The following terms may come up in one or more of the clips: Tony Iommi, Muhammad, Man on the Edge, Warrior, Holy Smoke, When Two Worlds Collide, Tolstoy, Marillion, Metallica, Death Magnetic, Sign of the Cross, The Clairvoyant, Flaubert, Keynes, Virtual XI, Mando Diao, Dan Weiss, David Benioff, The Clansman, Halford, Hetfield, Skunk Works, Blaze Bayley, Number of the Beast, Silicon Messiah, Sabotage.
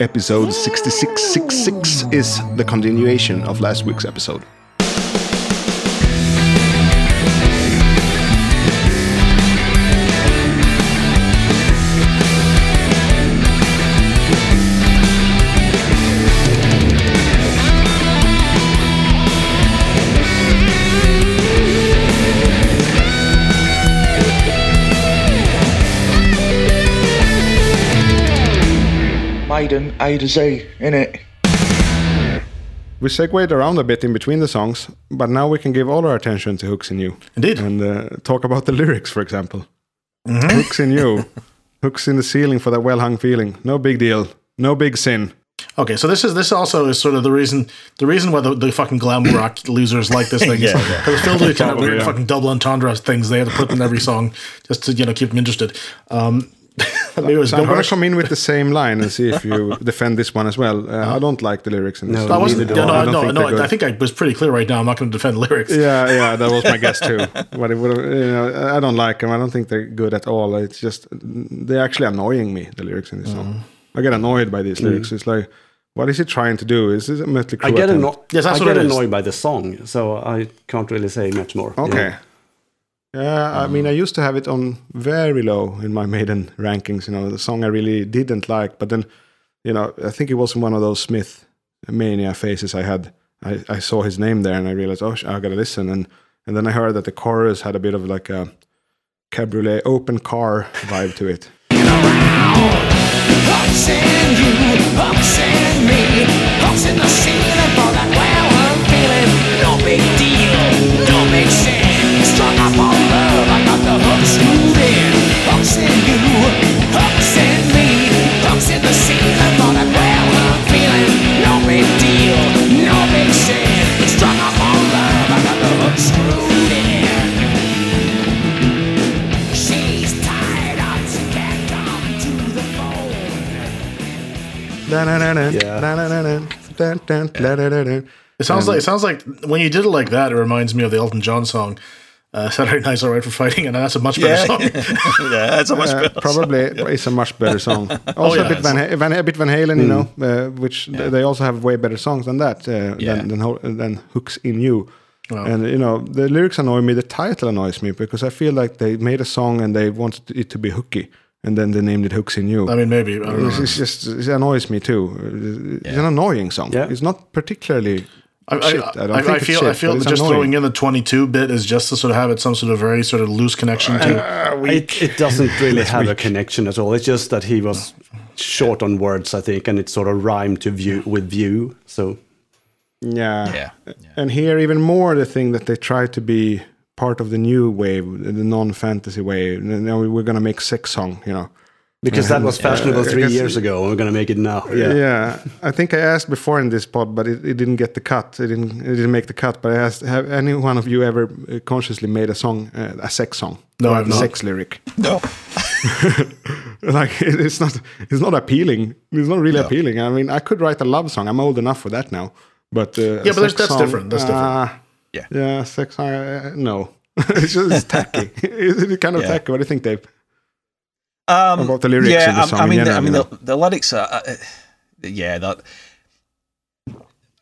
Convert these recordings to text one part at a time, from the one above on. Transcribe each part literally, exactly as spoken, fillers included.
Episode sixty-six sixty-six is the continuation of last week's episode. Maiden A to Z, innit? We segued around a bit in between the songs, but now we can give all our attention to Hooks In You. Indeed. And uh, talk about the lyrics, for example. Mm-hmm. Hooks in you. Hooks in the ceiling for that well-hung feeling. No big deal. No big sin. Okay, so this is this also is sort of the reason the reason why the, the fucking glam rock losers like this thing. Yeah, is yeah. They're filled with kind of yeah. fucking double entendre things. They had to put in every song just to, you know, keep them interested. Um So I'm going to come in with the same line and see if you defend this one as well. Uh, I don't like the lyrics in this. No, I wasn't. No, I, no, think no I think I was pretty clear right now. I'm not going to defend lyrics. Yeah, yeah, that was my guess too. But it would, you know, I don't like them. I don't think they're good at all. It's just they're actually annoying me. The lyrics in this mm-hmm. song, I get annoyed by these lyrics. Mm-hmm. It's like, what is he trying to do? Is this a Mötley Crüe? I get, anno- yes, I get annoyed by the song, so I can't really say much more. Okay. You know? Yeah, I mean, I used to have it on very low in my Maiden rankings, you know, the song I really didn't like. But then, you know, I think it was one of those Smith mania phases I had. I, I saw his name there and I realized, oh, I gotta listen. And and then I heard that the chorus had a bit of like a cabriolet open car vibe to it. It sounds like it sounds like when you did it like that, it reminds me of the Elton John song. Uh, Saturday Night's Alright for Fighting, and that's a much better yeah. song. yeah, that's a much better uh, probably song. Probably, yeah. It's a much better song. Also oh, yeah, a, bit Van ha- Van, a bit Van Halen, mm. you know, uh, which yeah. th- they also have way better songs than that, uh, yeah. than, than, ho- than Hooks In You. Wow. And, you know, the lyrics annoy me, the title annoys me, because I feel like they made a song and they wanted it to be hooky, and then they named it Hooks In You. I mean, maybe. I don't it's, know. It's just, it annoys me too. It's yeah. an annoying song. Yeah. It's not particularly... I, shit, I, I, I feel shit, I feel just annoying. Throwing in the twenty-two bit is just to sort of have it some sort of very sort of loose connection to uh, it, it doesn't really have weak. a connection at all. It's just that he was short on words, I think, and it sort of rhymed to view with view. So yeah. Yeah. yeah. And here even more the thing that they try to be part of the new wave, the non-fantasy wave. Now we're gonna make sex song, you know. Because that was fashionable yeah, three guess, years ago, and we're going to make it now. Yeah. yeah, I think I asked before in this pod, but it, it didn't get the cut. It didn't. It didn't make the cut. But I asked, have any one of you ever consciously made a song, uh, a sex song? No, I've not. Sex lyric. No. like it, it's not. It's not appealing. It's not really no. appealing. I mean, I could write a love song. I'm old enough for that now. But uh, yeah, but that's song, different. That's uh, different. Yeah. Yeah, sex song. Uh, no, it's just it's tacky. It's kind of yeah. tacky. What do you think, Dave? Um, about the lyrics yeah, in the song I mean, in general, the, I mean you know? the, the lyrics are, uh, yeah. That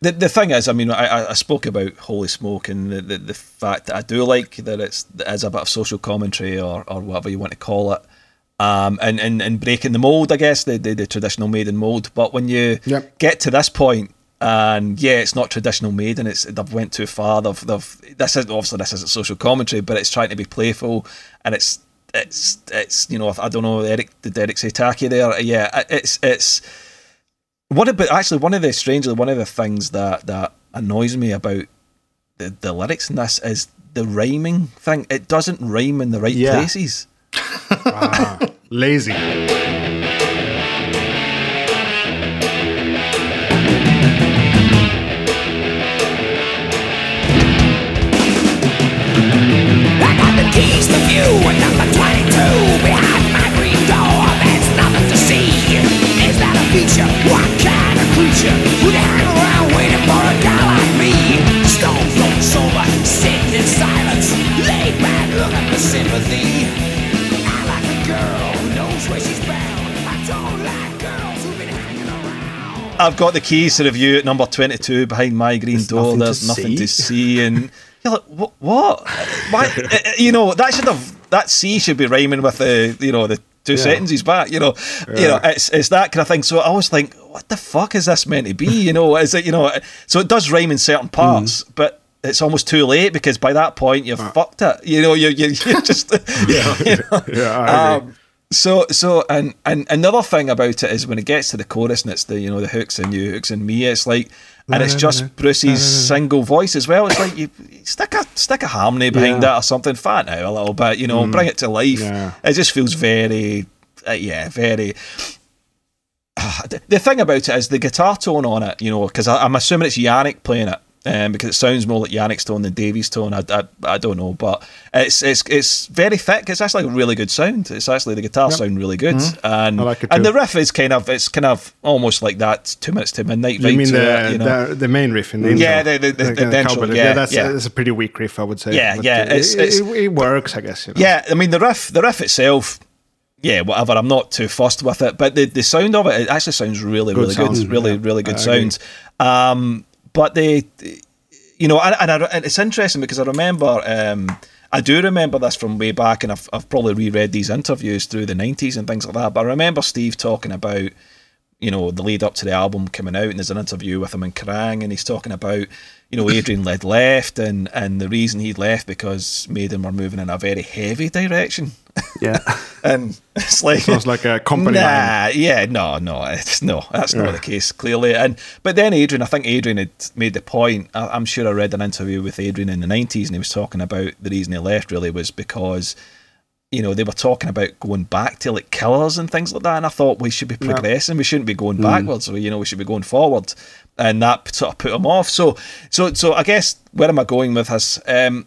the the thing is, I mean, I, I spoke about Holy Smoke and the, the, the fact that I do like that it's as a bit of social commentary or, or whatever you want to call it, um, and, and, and breaking the mold, I guess the, the the traditional Maiden mold. But when you yep. get to this point, and yeah, it's not traditional Maiden. It's they've went too far. They've they've this is obviously this isn't social commentary, but it's trying to be playful, and it's. It's, it's you know, I don't know, Eric, did Eric say tacky there? Yeah, it's, it's, what about, actually, one of the, strangely, one of the things that, that annoys me about the, the lyrics in this is the rhyming thing. It doesn't rhyme in the right yeah. places. ah, lazy. Keys to view and number twenty-two behind my green door. There's nothing to see. Is that a feature? What kind of creature would hang around waiting for a guy like me? Stone float sober, sitting in silence, laid back, looking for sympathy. I like a girl who knows where she's. I've got the keys to review at number twenty-two behind my green there's door. Nothing there's to nothing see. to see, and you're like, what? What? Why? You know, that should have that C should be rhyming with the, you know, the two yeah. sentences back. You know, yeah. you know, it's it's that kind of thing. So I always think, what the fuck is this meant to be? You know, is it? You know, so it does rhyme in certain parts, mm. but it's almost too late because by that point you've ah. fucked it. You know, you you just yeah you know? yeah. I agree. Um, So, so, and, and another thing about it is when it gets to the chorus and it's the, you know, the hooks in you, hooks in me, it's like, and it's just Bruce's single voice as well. It's like, you stick a, stick a harmony behind yeah. that or something, fatten it out a little bit, you know, mm. bring it to life. Yeah. It just feels very, uh, yeah, very. Uh, the thing about it is the guitar tone on it, you know, because I'm assuming it's Yannick playing it. Um, because it sounds more like Yannick's tone than Davies' tone. I, I, I don't know, but it's it's it's very thick. It's actually a really good sound. It's actually the guitars yep. sound really good, mm-hmm. and I like it too. And the riff is kind of it's kind of almost like that Two Minutes to Midnight. You mean the, it, you know? the the main riff in the intro? Yeah, the the, the, the, the, the intro, yeah, yeah, that's yeah. that's a pretty weak riff, I would say. Yeah, but yeah, it's, it, it's, it, it works, I guess. You know? Yeah, I mean the riff the riff itself. Yeah, whatever. I'm not too fussed with it, but the, the sound of it, it actually sounds really good really sounds, good, really yeah. really good sounds. Um, But they, you know, and, and, I, and it's interesting because I remember, um, I do remember this from way back, and I've, I've probably reread these interviews through the nineties and things like that. But I remember Steve talking about, you know, the lead up to the album coming out, and there's an interview with him in Kerrang, and he's talking about, you know, Adrian Led left, and, and the reason he left because Maiden were moving in a very heavy direction. Yeah, and it's like sounds like a company. Nah, line. yeah, no, no, it's no, that's yeah. not the case clearly. And but then Adrian, I think Adrian had made the point. I, I'm sure I read an interview with Adrian in the nineties, and he was talking about the reason he left really was because, you know, they were talking about going back to like Killers and things like that. And I thought we should be progressing, yeah. we shouldn't be going mm. backwards. Or, you know, we should be going forward, and that sort of put him off. So, so, so I guess where am I going with this? Um,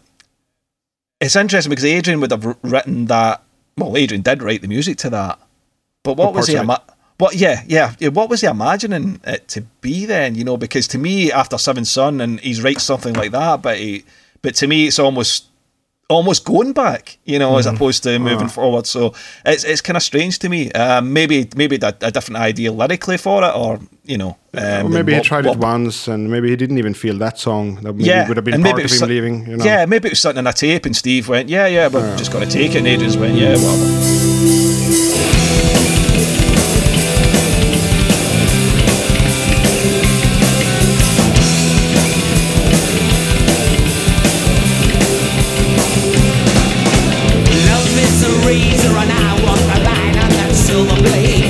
It's interesting because Adrian would have written that. Well, Adrian did write the music to that, but what was he? Ima- what? Yeah, yeah, yeah. What was he imagining it to be then? You know, because to me, after Seven Son, and he's writes something like that, but he, but to me, it's almost, almost going back. You know, mm-hmm. as opposed to moving oh. forward. So it's it's kind of strange to me. Um, maybe maybe a, a different idea lyrically for it, or you know, um, or maybe what, he tried what, it once, and maybe he didn't even feel that song. That maybe yeah, would have been part of him su- leaving. You know? Yeah, maybe it was sitting on a tape, and Steve went, "Yeah, yeah, we're yeah. just going to take it." And Adrian's went, "Yeah, whatever." Love is a razor, and I walk the line on that silver blade.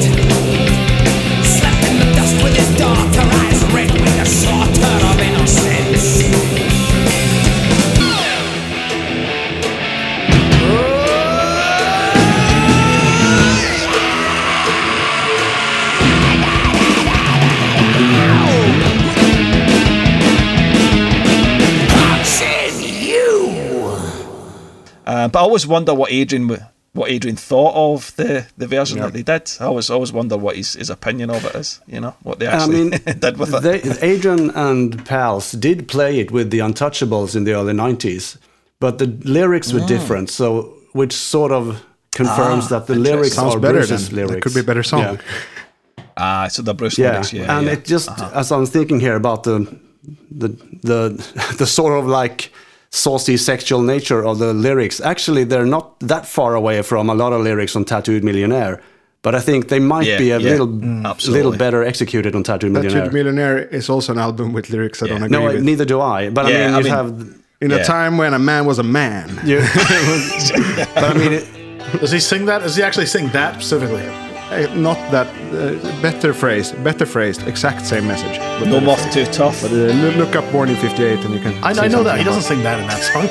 Uh, but I always wonder what Adrian what Adrian thought of the, the version yeah. that they did. I always always wonder what his, his opinion of it is, you know, what they actually I mean, did with it. They, Adrian and pals did play it with the Untouchables in the early nineties, but the lyrics were mm. different, so which sort of confirms ah, that the lyrics sounds are better Bruce's lyrics. It could be a better song. Yeah. Ah, so the Bruce yeah. lyrics, yeah. And yeah. it just, uh-huh. as I'm thinking here about the the the, the sort of like... saucy sexual nature of the lyrics. Actually, they're not that far away from a lot of lyrics on Tattooed Millionaire, but I think they might yeah, be a yeah, little mm, little better executed on Tattooed Millionaire. Tattooed Millionaire is also an album with lyrics I yeah. don't agree no, with. No, neither do I. But yeah, I mean, you mean, have... In yeah. a time when a man was a man. You, but I mean... It, does he sing that? Does he actually sing that specifically? Not that... Uh, better phrased. Better phrased. Exact same message. But no Moth Too Tough. But, uh, look up Born in fifty-eight and you can I, I know that. He doesn't sing that in that song.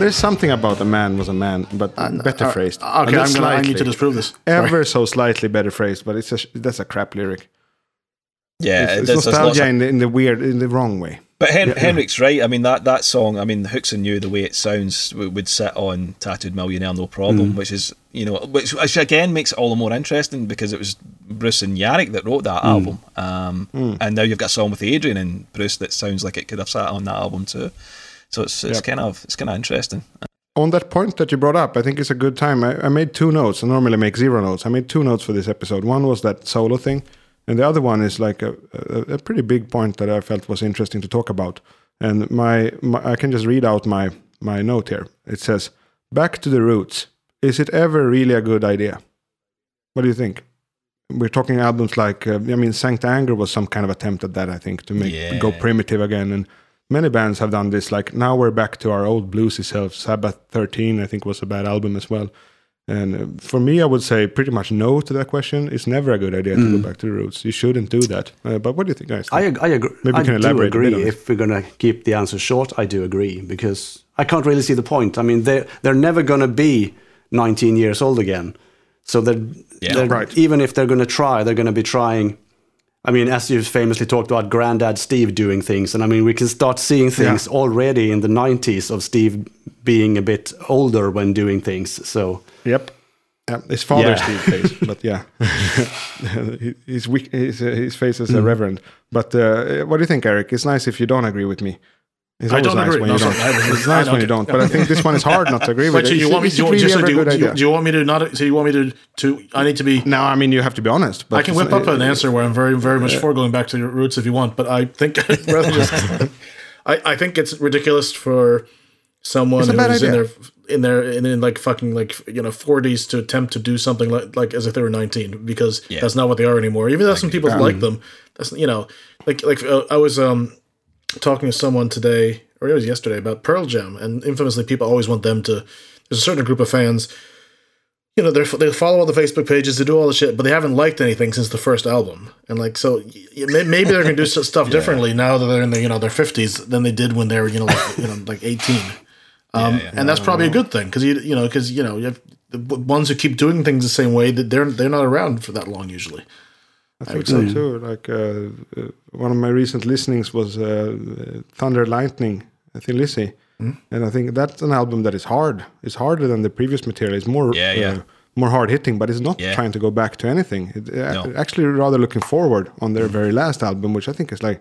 There's something about a man was a man, but better uh, phrased. Uh, okay, I'm gonna, I need to disprove this. Ever Sorry. so slightly better phrased, but it's a, that's a crap lyric. Yeah, it's, it's nostalgia in the, in the weird, in the wrong way. But Hen- yeah. Henrik's right. I mean, that, that song, I mean, Hooks In You, the way it sounds, would sit on Tattooed Millionaire, no problem, mm. which is, you know, which, which again makes it all the more interesting because it was Bruce and Yannick that wrote that mm. album. Um, mm. And now you've got a song with Adrian and Bruce that sounds like it could have sat on that album too. So it's it's yep. kind of it's kind of interesting. On that point that you brought up, I think it's a good time. I, I made two notes. I normally make zero notes. I made two notes for this episode. One was that solo thing. And the other one is like a, a, a pretty big point that I felt was interesting to talk about. And my, my I can just read out my, my note here. It says, back to the roots. Is it ever really a good idea? What do you think? We're talking albums like, uh, I mean, Sankt Anger was some kind of attempt at that, I think, to make yeah. go primitive again. And many bands have done this, like, now we're back to our old bluesy self. Sabbath thirteen, I think, was a bad album as well. And for me, I would say pretty much no to that question. It's never a good idea to mm. go back to the roots. You shouldn't do that. Uh, but what do you think, guys? Think? I, I agree. Maybe you can I elaborate do agree. A bit on if it. We're going to keep the answer short, I do agree, because I can't really see the point. I mean, they're, they're never going to be nineteen years old again. So they're, yeah, they're, right. even if they're going to try, they're going to be trying. I mean, as you famously talked about Grandad Steve doing things, and I mean, we can start seeing things yeah. already in the nineties of Steve being a bit older when doing things, so... Yep. Yeah, his father's yeah. face, but yeah. his, weak, his, his face is mm. a reverend. But uh, what do you think, Eric? It's nice if you don't agree with me. It's I don't nice agree. When no, you don't. It's nice when you don't, but I think this one is hard not to agree with. But you want me to not... So you want me to... to I need to be... No, I mean, you have to be honest. But I can whip up it, an answer where I'm very, very much yeah. for going back to your roots if you want, but I think... rather just, I, I think it's ridiculous for someone who's in their... in their in, in like fucking like you know forties to attempt to do something like, like as if they were nineteen because yeah. that's not what they are anymore, even though like, some people um, like them. That's, you know, like like uh, I was um talking to someone today, or it was yesterday, about Pearl Jam, and infamously people always want them to, there's a certain group of fans, you know, they they follow all the Facebook pages, they do all the shit, but they haven't liked anything since the first album, and like so maybe they're gonna do stuff yeah. differently now that they're in their, you know, their fifties than they did when they were, you know, like, you know, like eighteen. Um, yeah, yeah. And that's probably a good thing because you you know because you know you have the ones who keep doing things the same way, that they're they're not around for that long usually. I think I would so say. too. Like uh, uh, one of my recent listenings was uh, Thunder Lightning, I think Lizzie, mm. and I think that's an album that is hard. It's harder than the previous material. It's more yeah, yeah. Uh, more hard hitting, but it's not yeah. trying to go back to anything. It, uh, no. Actually, rather looking forward on their very last album, which I think is like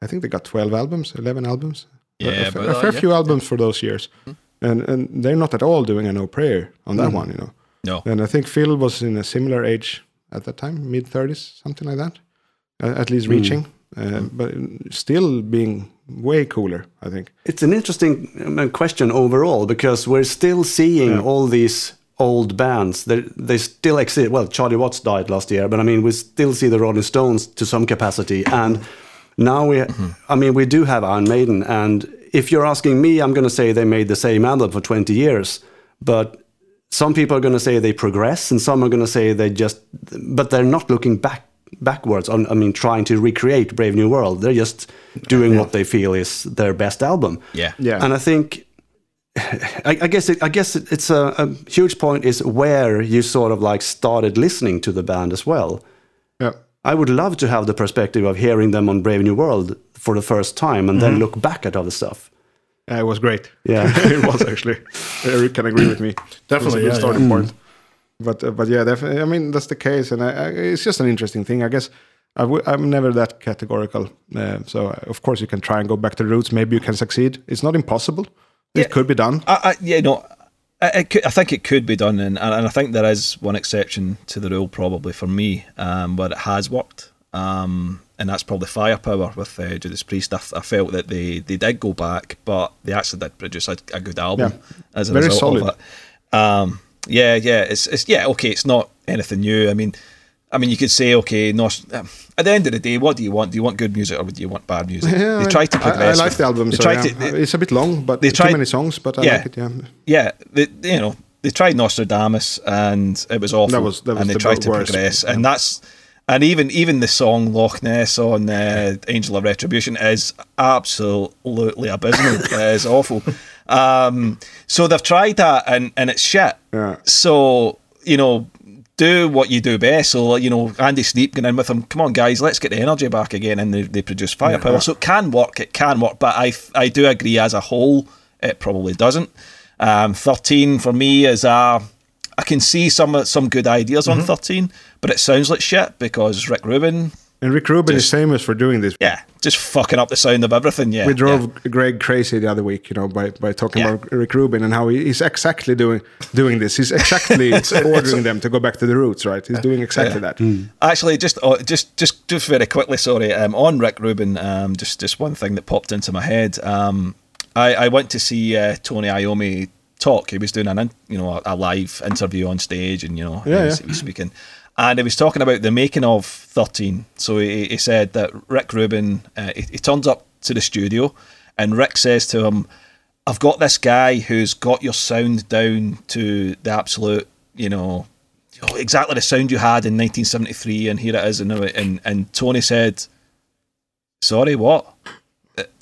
I think they got twelve albums, eleven albums. Yeah, a, but, a fair uh, yeah. few albums yeah. for those years, mm-hmm. and and they're not at all doing a No Prayer on that mm-hmm. one, you know. No, and I think Phil was in a similar age at that time, mid thirties, something like that, uh, at least mm. reaching, uh, mm. but still being way cooler. I think it's an interesting question overall because we're still seeing yeah. all these old bands. They they still exist. Well, Charlie Watts died last year, but I mean, we still see the Rolling Stones to some capacity and. Now we, mm-hmm. I mean, we do have Iron Maiden, and if you're asking me, I'm going to say they made the same album for twenty years. But some people are going to say they progress, and some are going to say they just, but they're not looking back backwards. On, I mean, trying to recreate Brave New World, they're just doing yeah. what they feel is their best album. Yeah, yeah. And I think, I, I guess, it, I guess it, it's a, a huge point is where you sort of like started listening to the band as well. Yeah. I would love to have the perspective of hearing them on Brave New World for the first time and mm-hmm. then look back at other stuff. Uh, it was great. Yeah, it was actually. Eric can agree with me. Definitely, it was a good yeah, starting yeah. point. But uh, but yeah, definitely. I mean, that's the case, and I, I, it's just an interesting thing, I guess. I w- I'm never that categorical. Uh, so of course, you can try and go back to the roots. Maybe you can succeed. It's not impossible. It yeah. could be done. I, I, yeah, no. I, could, I think it could be done, and, and I think there is one exception to the rule probably for me, um, where it has worked, um, and that's probably Firepower with uh, Judas Priest. I, I felt that they, they did go back, but they actually did produce a, a good album yeah. as a Very result solid. Of it. Um, yeah, yeah, it's it's yeah, okay, it's not anything new. I mean, I mean, you could say, okay, no, um, at the end of the day, what do you want? Do you want good music or do you want bad music? Yeah, they try to progress. I, I like the album. So yeah. to, they, it's a bit long, but they tried, too many songs, but I yeah, like it, yeah. Yeah, they, you know, they tried Nostradamus and it was awful. That was, that was and they the tried to worst. Progress. Yeah. And that's, and even, even the song Loch Ness on uh, Angel of Retribution is absolutely abysmal. It's awful. Um, so they've tried that and, and it's shit. Yeah. So, you know, do what you do best. So, you know, Andy Sneap going in with them, come on, guys, let's get the energy back again, and they, they produce Firepower. Mm-hmm. So it can work, it can work, but I I do agree as a whole, it probably doesn't. Um, thirteen, for me, is a... I can see some some good ideas mm-hmm. on thirteen, but it sounds like shit because Rick Rubin... And Rick Rubin just, is famous for doing this. Yeah, just fucking up the sound of everything, yeah. We drove yeah. Greg crazy the other week, you know, by, by talking yeah. about Rick Rubin and how he's exactly doing doing this. He's exactly ordering them to go back to the roots, right? He's doing exactly yeah. that. Mm. Actually, just, uh, just just just very quickly, sorry, um, on Rick Rubin, um, just, just one thing that popped into my head. Um, I, I went to see uh, Tony Iommi talk. He was doing an, you know, a, a live interview on stage and, you know, yeah, he, was, yeah. he was speaking... And he was talking about the making of thirteen. So he, he said that Rick Rubin, uh, he, he turns up to the studio and Rick says to him, I've got this guy who's got your sound down to the absolute, you know, exactly the sound you had in nineteen seventy-three and here it is. And, and, and Tony said, sorry, what?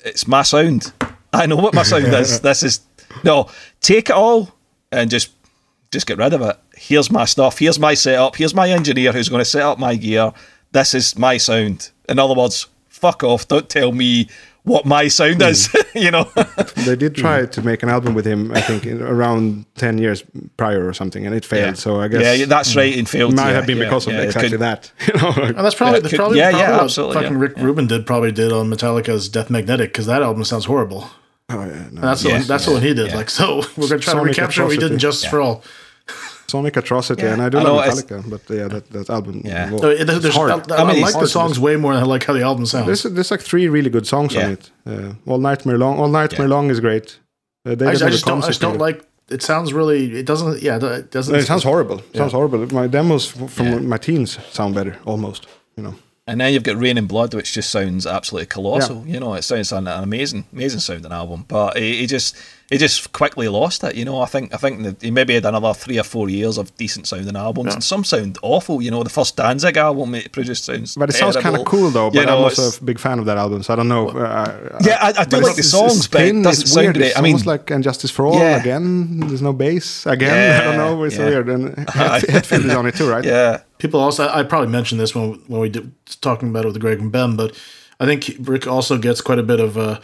It's my sound. I know what my sound is. This is, no, take it all and just, just get rid of it. Here's my stuff, here's my setup, here's my engineer who's going to set up my gear. This is my sound. In other words, fuck off, don't tell me what my sound mm. is, you know. They did try mm. to make an album with him, I think, in around ten years prior or something, and it failed, yeah. so I guess... Yeah, that's right, it failed. It might yeah, have been yeah, because yeah, of yeah, exactly could, that. You know, like, and that's probably, that's could, probably, yeah, probably yeah, what fucking yeah, Rick yeah. Rubin did probably did on Metallica's Death Magnetic, because that album sounds horrible. Oh, yeah. No, that's yeah, the, that's yeah, what he did. Yeah. Like, so we're going to try Sonic to recapture what he did in Justice yeah. for All. Sonic Atrocity, yeah. and I do I know, love Metallica, but yeah, that, that album. Yeah. Well, it, there's, there's, I, I, I mean, like the songs way more than I like how the album sounds. There's, there's like three really good songs yeah. on it. Uh, All Nightmare Long, All Nightmare yeah. Long is great. Uh, I, I, just don't, I just don't like. It sounds really. It doesn't. Yeah, it doesn't. No, it sounds horrible. It yeah. sounds horrible. My demos from yeah. my teens sound better, almost. You know. And then you've got Rain and Blood, which just sounds absolutely colossal. Yeah. You know, it sounds an amazing, amazing sounding album. But he, he just, he just quickly lost it. You know, I think, I think he maybe had another three or four years of decent sounding albums, yeah. and some sound awful. You know, the first Danzig album it produced sounds. But it terrible. Sounds kind of cool though. But you know, I'm also a big fan of that album, so I don't know. Uh, yeah, I, I do like the songs, but it doesn't sound great. It's I mean, almost like Injustice for All yeah. again. There's no bass again. Yeah, I don't know. It's yeah. weird. And Hetfield is on it too, right? Yeah. People also, I probably mentioned this when when we did talking about it with Greg and Ben, but I think Rick also gets quite a bit of uh,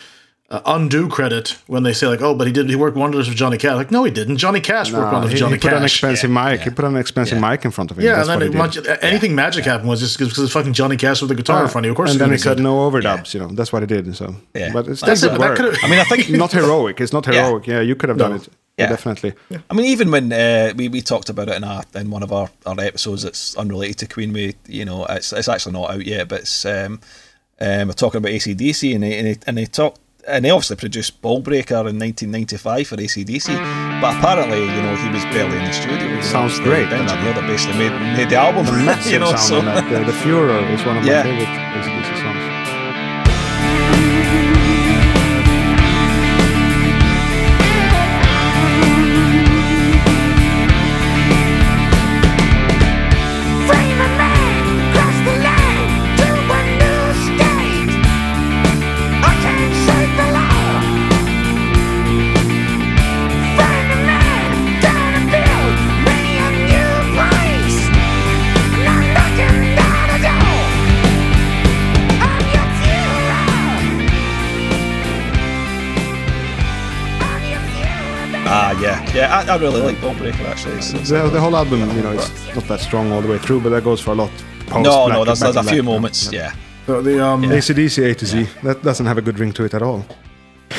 uh, undue credit when they say like, oh, but he did he worked wonders with Johnny Cash. Like, no, he didn't. Johnny Cash no, worked wonders with Johnny Cash. He put an expensive yeah. mic. Yeah. He put an expensive yeah. mic in front of him. Yeah, That's and then it much, anything yeah. magic yeah. happened was just because it's fucking Johnny Cash with a guitar yeah. in front of you. Of course, and then he said no overdubs. Yeah. You know, that's what he did. So, yeah. but it's still good work. I mean, I think not heroic. It's not heroic. Yeah, yeah you could have no. done it. Yeah, definitely. Yeah. I mean, even when uh, we we talked about it in our in one of our, our episodes that's unrelated to Queen, we you know it's it's actually not out yet, but it's um, um we're talking about A C D C and they, and they and they talked and they obviously produced Ballbreaker in nineteen ninety-five for A C D C, but apparently you know he was barely in the studio. Sounds know, great. And the other basically made made the album. you know, so like the, the Führer is one of yeah. my favorite A C D C songs. Yeah, I, I really like Ballbreaker actually. It's, it's the, the whole album, you know, it's not that strong all the way through, but that goes for a lot. Post, no, black, no, there's, black, there's a black, few black, moments, black. Yeah. So the um, yeah. A C D C A to Z, yeah. that doesn't have a good ring to it at all.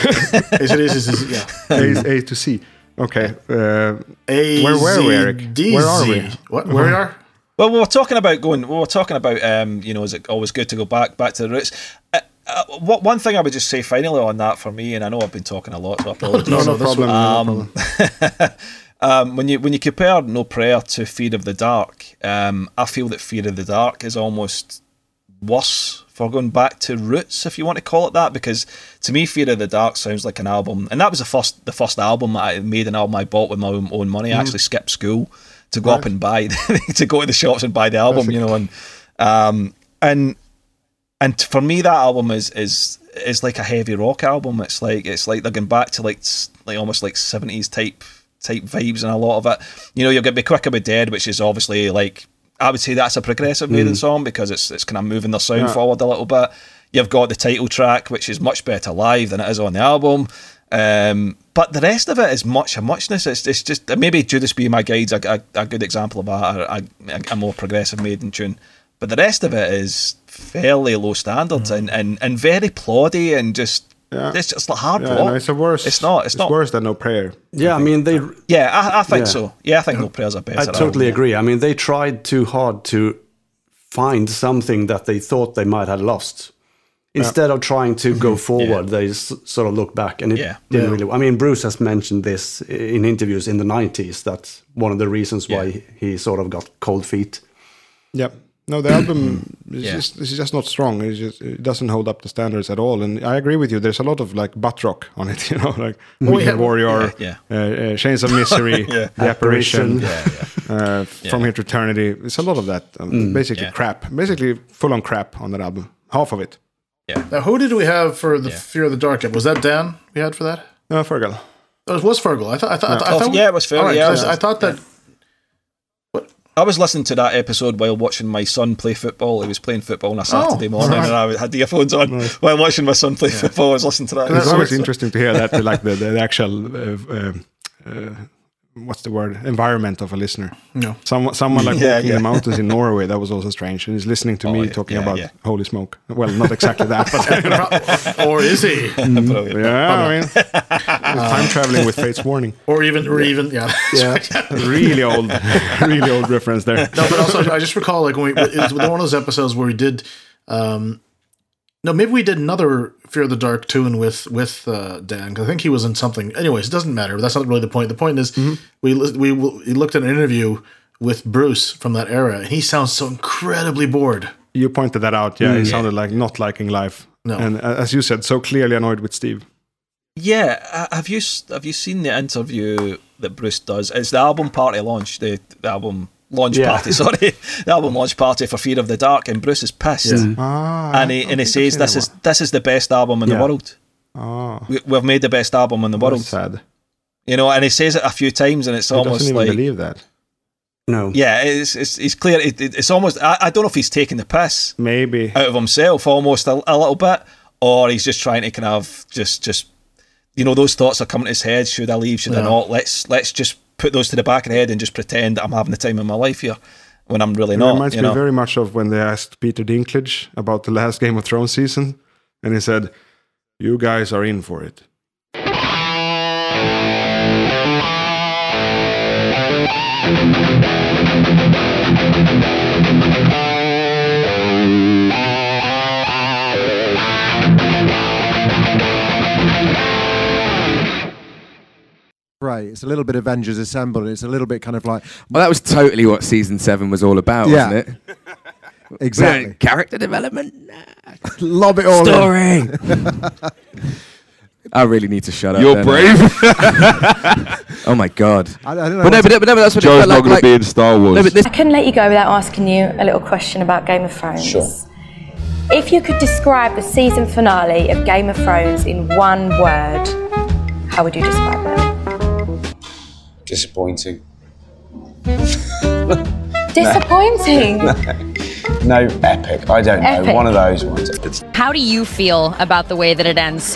A C D C, yeah. A, a to C. Okay. Uh, a where were we, Eric? Where are we? What? Where uh-huh. are? Well, we were talking about going, we were talking about, um, you know, is it always good to go back, back to the roots? Uh, Uh, what, one thing I would just say finally on that for me, and I know I've been talking a lot, so I apologize. no, no problem. Um, no problem. um, when you when you compare No Prayer to Fear of the Dark, um, I feel that Fear of the Dark is almost worse for going back to roots, if you want to call it that, because to me, Fear of the Dark sounds like an album, and that was the first the first album I made, an album I bought with my own, own money. Mm. I actually skipped school to go right. up and buy to go to the shops and buy the album, That's you know, and um, and. And for me, that album is is is like a heavy rock album. It's like it's like they're going back to like like almost like seventies type type vibes and a lot of it. You know, you've got Be Quick or Be Dead, which is obviously like, I would say that's a progressive mm. Maiden song because it's it's kind of moving their sound yeah. forward a little bit. You've got the title track, which is much better live than it is on the album. Um, but the rest of it is much a muchness. It's it's just maybe Judas Be My Guide's a, a, a good example of a, a, a more progressive Maiden tune. But the rest of it is fairly low standards mm. and, and, and very ploddy and just yeah. it's just like hard yeah, rock. No, it's a worse. It's not. It's, it's not worse than No Prayer. Yeah, I, I mean they. Yeah, I, I think yeah. so. Yeah, I think No Prayer's a better. I totally album. agree. I mean they tried too hard to find something that they thought they might have lost. Instead yeah. of trying to go forward, yeah. they s- sort of look back, and it yeah. didn't yeah. really. I mean, Bruce has mentioned this in interviews in the nineties. That's one of the reasons why yeah. he sort of got cold feet. Yeah. No, the album is yeah. just, it's just not strong. It's just, it doesn't hold up the standards at all. And I agree with you. There's a lot of like butt rock on it, you know, like Weekend yeah. Warrior, yeah, yeah. Uh, uh, Chains of Misery, yeah. The Apparition, yeah, yeah. Uh, yeah. From Here to Eternity. It's a lot of that. Um, mm. Basically yeah. crap. Basically full on crap on that album. Half of it. Yeah. Now, who did we have for the yeah. Fear of the Dark? Was that Dan we had for that? No, uh, Fergal. Oh, it was Fergal. I thought. I thought. Yeah. I thought we, yeah, it was Fergal. Right, yeah, I, I thought that. Yeah. I was listening to that episode while watching my son play football. He was playing football on a Saturday oh, morning, right. and I had the earphones on right. while watching my son play yeah. football. I was listening to that. It's always interesting to hear that, like the, the actual, uh, uh, what's the word, environment of a listener. No, Some, someone like yeah, walking yeah. in the mountains in Norway, that was also strange, and he's listening to oh, me yeah, talking yeah, about yeah. Holy Smoke. Well, not exactly that. But or is he? Mm, yeah, I mean, uh, time traveling with Fate's Warning. Or even, or yeah. even, yeah. yeah. Really old, really old reference there. No, but also, I just recall, like, when we, it was one of those episodes where we did, um, no, maybe we did another Fear of the Dark tune with with uh, Dan. I think he was in something. Anyways, it doesn't matter. But that's not really the point. The point is mm-hmm. we we we looked at an interview with Bruce from that era, and he sounds so incredibly bored. You pointed that out. Yeah, mm, he yeah. sounded like not liking life. No, and as you said, so clearly annoyed with Steve. Yeah, have you have you seen the interview that Bruce does? It's the album party launch. The, the album. Launch yeah. party, sorry, the album launch party for Fear of the Dark, and Bruce is pissed, yeah. ah, and he and he says this is this is the best album in yeah. the world. Oh. We, we've made the best album in the world. That's sad, you know, and he says it a few times, and it's he almost doesn't even like believe that. No, yeah, it's it's it's clear. It, it, it's almost I, I don't know if he's taking the piss, maybe out of himself, almost a, a little bit, or he's just trying to kind of just just you know those thoughts are coming to his head. Should I leave? Should yeah. I not? Let's let's just. Put those to the back of the head and just pretend that I'm having the time of my life here when I'm really it not. It reminds you know? me very much of when they asked Peter Dinklage about the last Game of Thrones season, and he said, "You guys are in for it." Right, it's a little bit Avengers Assemble, and it's a little bit kind of like... Well, that was totally what Season seven was all about, yeah. wasn't it? Exactly. Character development. Lob it all Story. in. Story! I really need to shut up. You're brave! Oh my God. I, I don't know. But no, but, no, but, no, but that's what Joe's it felt like. Joe's not going like, to be in Star Wars. No, but this- I couldn't let you go without asking you a little question about Game of Thrones. Sure. If you could describe the season finale of Game of Thrones in one word, how would you describe it? Disappointing. Disappointing? No. No. no, epic. I don't epic. know. One of those ones. It's- How do you feel about the way that it ends?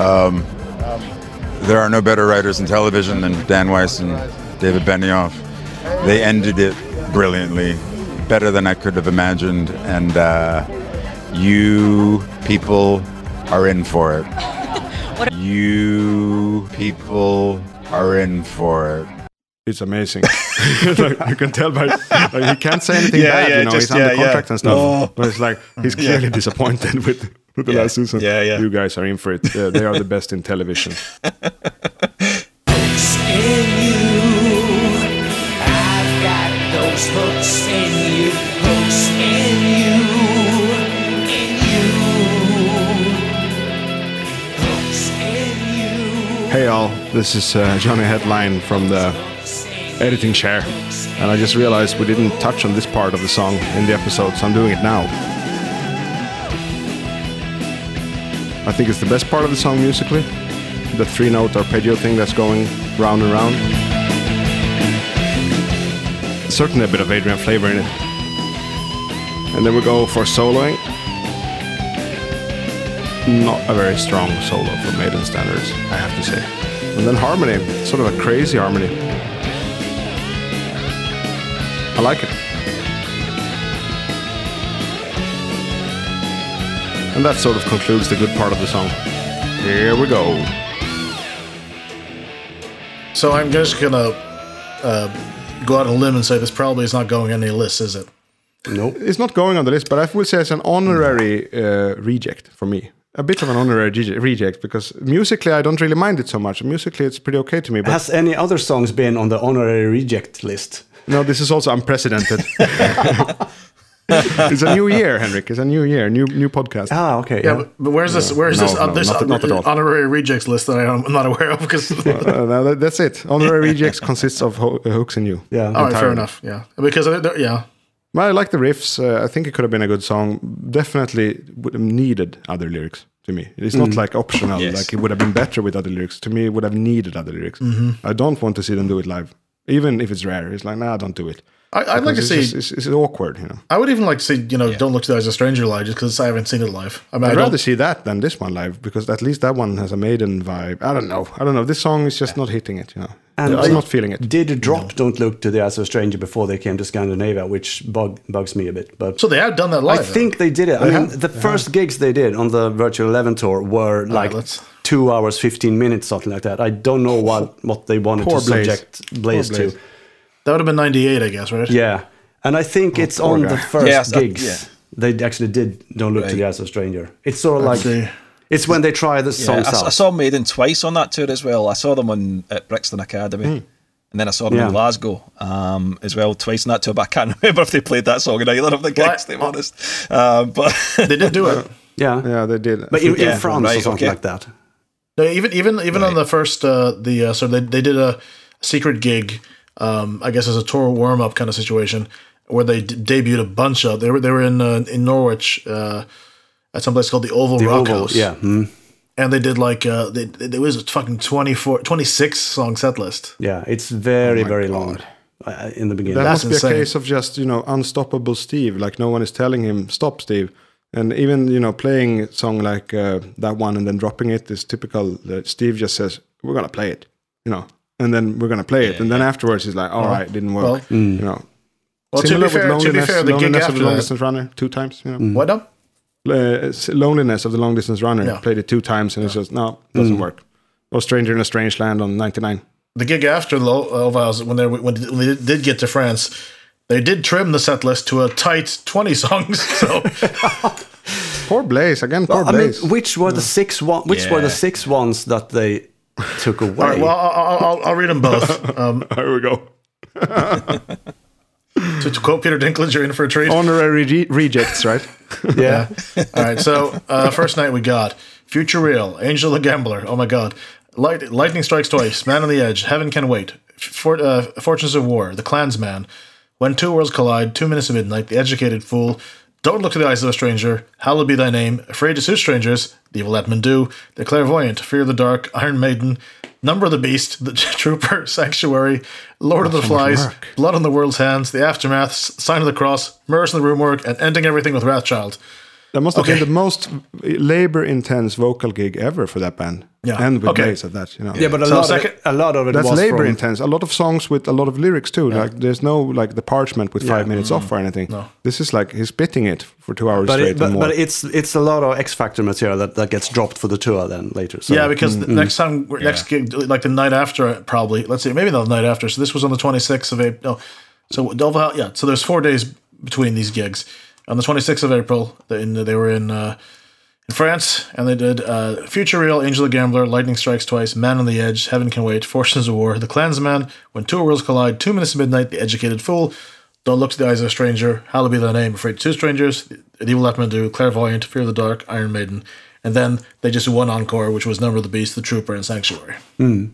Um, there are no better writers in television than Dan Weiss and David Benioff. They ended it brilliantly, better than I could have imagined, and uh, you people are in for it. What? You people are in for it. It's amazing. Like, you can tell by like, he can't say anything yeah, bad. Yeah, you know, just, he's yeah, under contract yeah. and stuff. Oh. But it's like he's clearly yeah. disappointed with, with the yeah. last season. Yeah, yeah. You guys are in for it. Yeah, they are the best in television. Hooks in you. I've got those hooks in you. Hooks in you. In you. Hooks in you. Hey all. This is uh, Johnny Headline from the editing chair, and I just realized we didn't touch on this part of the song in the episode, so I'm doing it now. I think it's the best part of the song musically, the three-note arpeggio thing that's going round and round. Certainly a bit of Adrian flavor in it. And then we go for soloing. Not a very strong solo for Maiden standards, I have to say. And then harmony, sort of a crazy harmony. I like it. And that sort of concludes the good part of the song. Here we go. So I'm just going to uh, go out on a limb and say this probably is not going on any list, is it? Nope. It's not going on the list, but I would say it's an honorary uh, reject for me. A bit of an honorary reject, because musically I don't really mind it so much. Musically it's pretty okay to me. But has any other songs been on the honorary reject list? No, this is also unprecedented. It's a new year, Henrik. It's a new year, new new podcast. Ah, okay. Yeah, yeah. But, but where's this? Where's no, this? No, uh, this not, honor, not honorary rejects list that I'm not aware of. Because uh, no, that's it. Honorary rejects consists of ho- Hooks In You. Yeah. All right, fair enough. Yeah, because yeah. Well, I like the riffs. Uh, I think it could have been a good song. Definitely would have needed other lyrics to me. It's not mm. like optional. Yes. Like it would have been better with other lyrics. To me, it would have needed other lyrics. Mm-hmm. I don't want to see them do it live, even if it's rare. It's like, nah, don't do it. I, I'd because like to it's see. Just, it's, it's awkward, you know. I would even like to see, you know, yeah. Don't Look to the Eyes of a Stranger live, just because I haven't seen it live. I mean, I'd I rather see that than this one live, because at least that one has a Maiden vibe. I don't know. I don't know. This song is just yeah. not hitting it, you know. And I'm not feeling it. Did drop no. Don't Look to the Eyes of a Stranger before they came to Scandinavia, which bug, bugs me a bit. But so they have done that live. I though. think they did it. They I mean, have, the first have. gigs they did on the Virtual eleven tour were like right, two hours, fifteen minutes, something like that. I don't know what what they wanted Poor to Blaze. subject Blaze to. That would have been ninety-eight, I guess, right? Yeah. And I think oh, it's on guy. the first yes, gigs. Uh, yeah. They actually did Don't Look right. to the Eyes of a Stranger. It's sort of like, okay. it's when they try the yeah, songs I, out. I saw Maiden twice on that tour as well. I saw them on, at Brixton Academy, mm. and then I saw them yeah. in Glasgow um, as well, twice in that tour, but I can't remember if they played that song in either of the gigs, to be honest. Uh, but they did do it. Yeah. Yeah, they did. But in, yeah. in France right, or something okay. like that. No, even even even right. on the first, uh, the uh, so they, they did a secret gig, Um, I guess as a tour warm-up kind of situation, where they d- debuted a bunch of. They were they were in uh, in Norwich uh, at some place called the Oval the Rock Oval, House. Yeah, mm-hmm. And they did like uh, they, they, it was a fucking twenty-four, twenty-six song set list. Yeah, it's very oh very God. long uh, in the beginning. That That's must be insane. a case of just you know unstoppable Steve. Like no one is telling him stop, Steve. And even you know playing a song like uh, that one and then dropping it is typical. Uh, Steve just says we're gonna play it. You know. And then we're going to play it. Yeah, and then yeah. afterwards, he's like, all well, right, didn't work. Well, you know. Well, Similar to be fair, with to be fair the gig after Long Distance Runner, two times. You know? mm. What up? Uh, Loneliness of the Long Distance Runner. No. Played it two times, and no. it's just, no, doesn't mm. work. Or Stranger in a Strange Land on ninety-nine. The gig after Low Vows, when, when they did get to France, they did trim the set list to a tight twenty songs. So... poor Blaze, again, poor well, Blaze. I mean, which were, yeah. the six one, which yeah. were the six ones that they... took away. All right, well, I'll, I'll, I'll read them both. Um, Here we go. to, to quote Peter Dinklage, you're in for a treat. Honorary re- rejects, right? yeah. yeah. All right, so uh, first night we got Future Real, Angel the Gambler, oh my God, Light, Lightning Strikes Twice, Man on the Edge, Heaven Can Wait, For, uh, Fortunes of War, The Clansman, When Two Worlds Collide, Two Minutes to Midnight, The Educated Fool, Don't Look to the Eyes of a Stranger, Hallowed Be Thy Name, Afraid to Sue Strangers, The Evil That Men Do, The Clairvoyant, Fear of the Dark, Iron Maiden, Number of the Beast, The Trooper, Sanctuary, Lord That's of the Flies, Blood on the World's Hands, The Aftermath, Sign of the Cross, Murders in the Room Work, and Ending Everything with Wrathchild. That must have okay. been the most labor-intense vocal gig ever for that band. Yeah. And with Blaze okay. at that, you know. Yeah, but a, so lot, second, of it, a lot of it that's was That's labor-intense. From... A lot of songs with a lot of lyrics, too. Yeah. Like, there's no, like, the parchment with yeah. five minutes mm. off or anything. No. This is like, he's bitting it for two hours but straight it, but, and more. But it's it's a lot of X Factor material that, that gets dropped for the tour then later. So. Yeah, because mm-hmm. the next time, yeah. next gig, like the night after, probably. Let's see, maybe not the night after. So this was on the twenty-sixth of April. No. So, yeah, so there's four days between these gigs. On the twenty-sixth of April, they, they were in uh, in France, and they did uh, Future Real, Angel the Gambler, Lightning Strikes Twice, Man on the Edge, Heaven Can Wait, Fortunes of War, The Clansman, When Two Worlds Collide, Two Minutes to Midnight, The Educated Fool, Don't Look to the Eyes of a Stranger, Hallowed Be Thy Name, Afraid to Sue Strangers, The Evil That Men Do, Clairvoyant, Fear of the Dark, Iron Maiden, and then they just did one encore, which was Number of the Beast, The Trooper, and Sanctuary. Mm.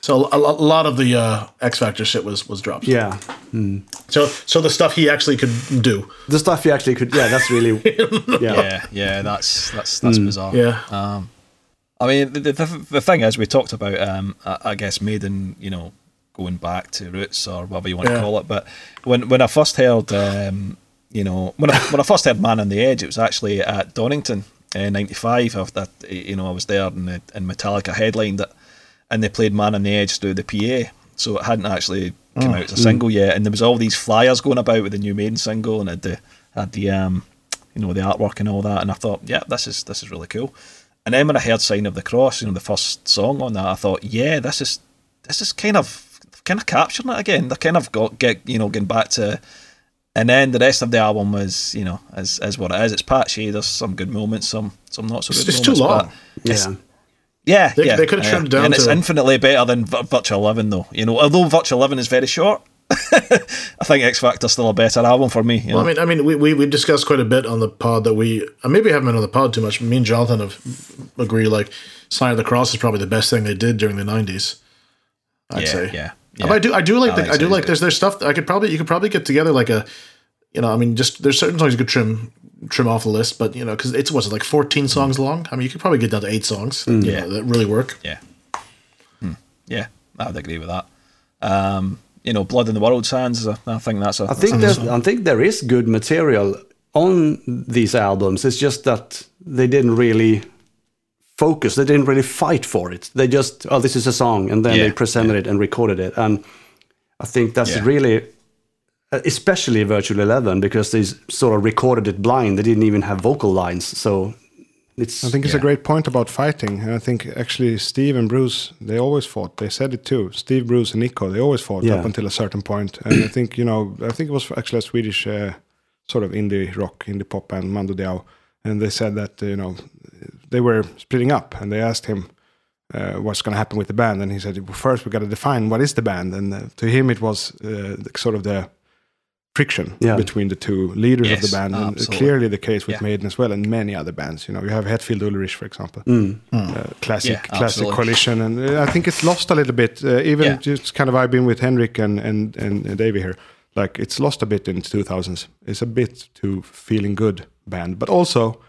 So a, a lot of the uh, X Factor shit was, was dropped. Yeah. Mm. So so the stuff he actually could do. The stuff he actually could. Yeah, that's really. Yeah, yeah, yeah, that's that's that's mm. bizarre. Yeah. Um, I mean, the, the the thing is, we talked about, um, I, I guess, Maiden, you know, going back to roots or whatever you want yeah. to call it. But when when I first heard, um, you know, when I, when I first heard Man on the Edge, it was actually at Donington in ninety-five. After, you know, I was there and, the, and Metallica headlined it, and they played Man on the Edge through the P A. So it hadn't actually come oh, out as a mm. single yet. And there was all these flyers going about with the new Maiden single, and had the, had the um, you know, the artwork and all that. And I thought, yeah, this is this is really cool. And then when I heard "Sign of the Cross," you know, the first song on that, I thought, "Yeah, this is this is kind of kind of capturing it again." They're kind of got get you know getting back to, and then the rest of the album was you know is is what it is. It's patchy. There's some good moments, some some not so good. It's moments, too long. Yeah, it's, yeah, they, yeah. They could have trimmed uh, it down. And to... it's infinitely better than Virtual eleven, though. You know, although Virtual eleven is very short. I think X Factor's still a better album for me. You well, know? I mean, I mean, we, we we discussed quite a bit on the pod that we maybe haven't been on the pod too much. Me and Jonathan have agree like "Sign of the Cross" is probably the best thing they did during the nineties. I'd yeah, say, yeah, yeah. I do, I do like, I, the, I do like. There's there's stuff that I could probably you could probably get together like a, you know, I mean, just there's certain songs you could trim trim off the list, but you know, because it's what's it like fourteen songs mm. long. I mean, you could probably get down to eight songs. Mm. Yeah, know, that really work. Yeah, hmm. yeah, I would agree with that. Um. You know, Blood in the World's Hands. I think that's a. I think that's I think there is good material on these albums. It's just that they didn't really focus. They didn't really fight for it. They just, oh, this is a song, and then yeah, they presented yeah. it and recorded it. And I think that's yeah. really, especially Virtual eleven, because they sort of recorded it blind. They didn't even have vocal lines. So it's. I think it's yeah. a great point about fighting. And I think actually Steve and Bruce, they always fought. They said it too. Steve, Bruce, and Nico, they always fought yeah. up until a certain point. And I think, you know, I think it was actually a Swedish uh, sort of indie rock, indie pop band, Mando Diao. And they said that, you know, they were splitting up. And they asked him uh, what's going to happen with the band. And he said, well, first we've got to define what is the band. And uh, to him it was uh, sort of the... friction yeah. between the two leaders yes, of the band, and absolutely. clearly the case with yeah. Maiden as well, and many other bands. You know, you have Hetfield Ulrich, for example, mm. Mm. Uh, classic, yeah, classic coalition, and uh, I think it's lost a little bit. Uh, even yeah. just kind of I've been with Henrik and and and Davey here, like it's lost a bit in the two thousands. It's a bit too feeling good band, but also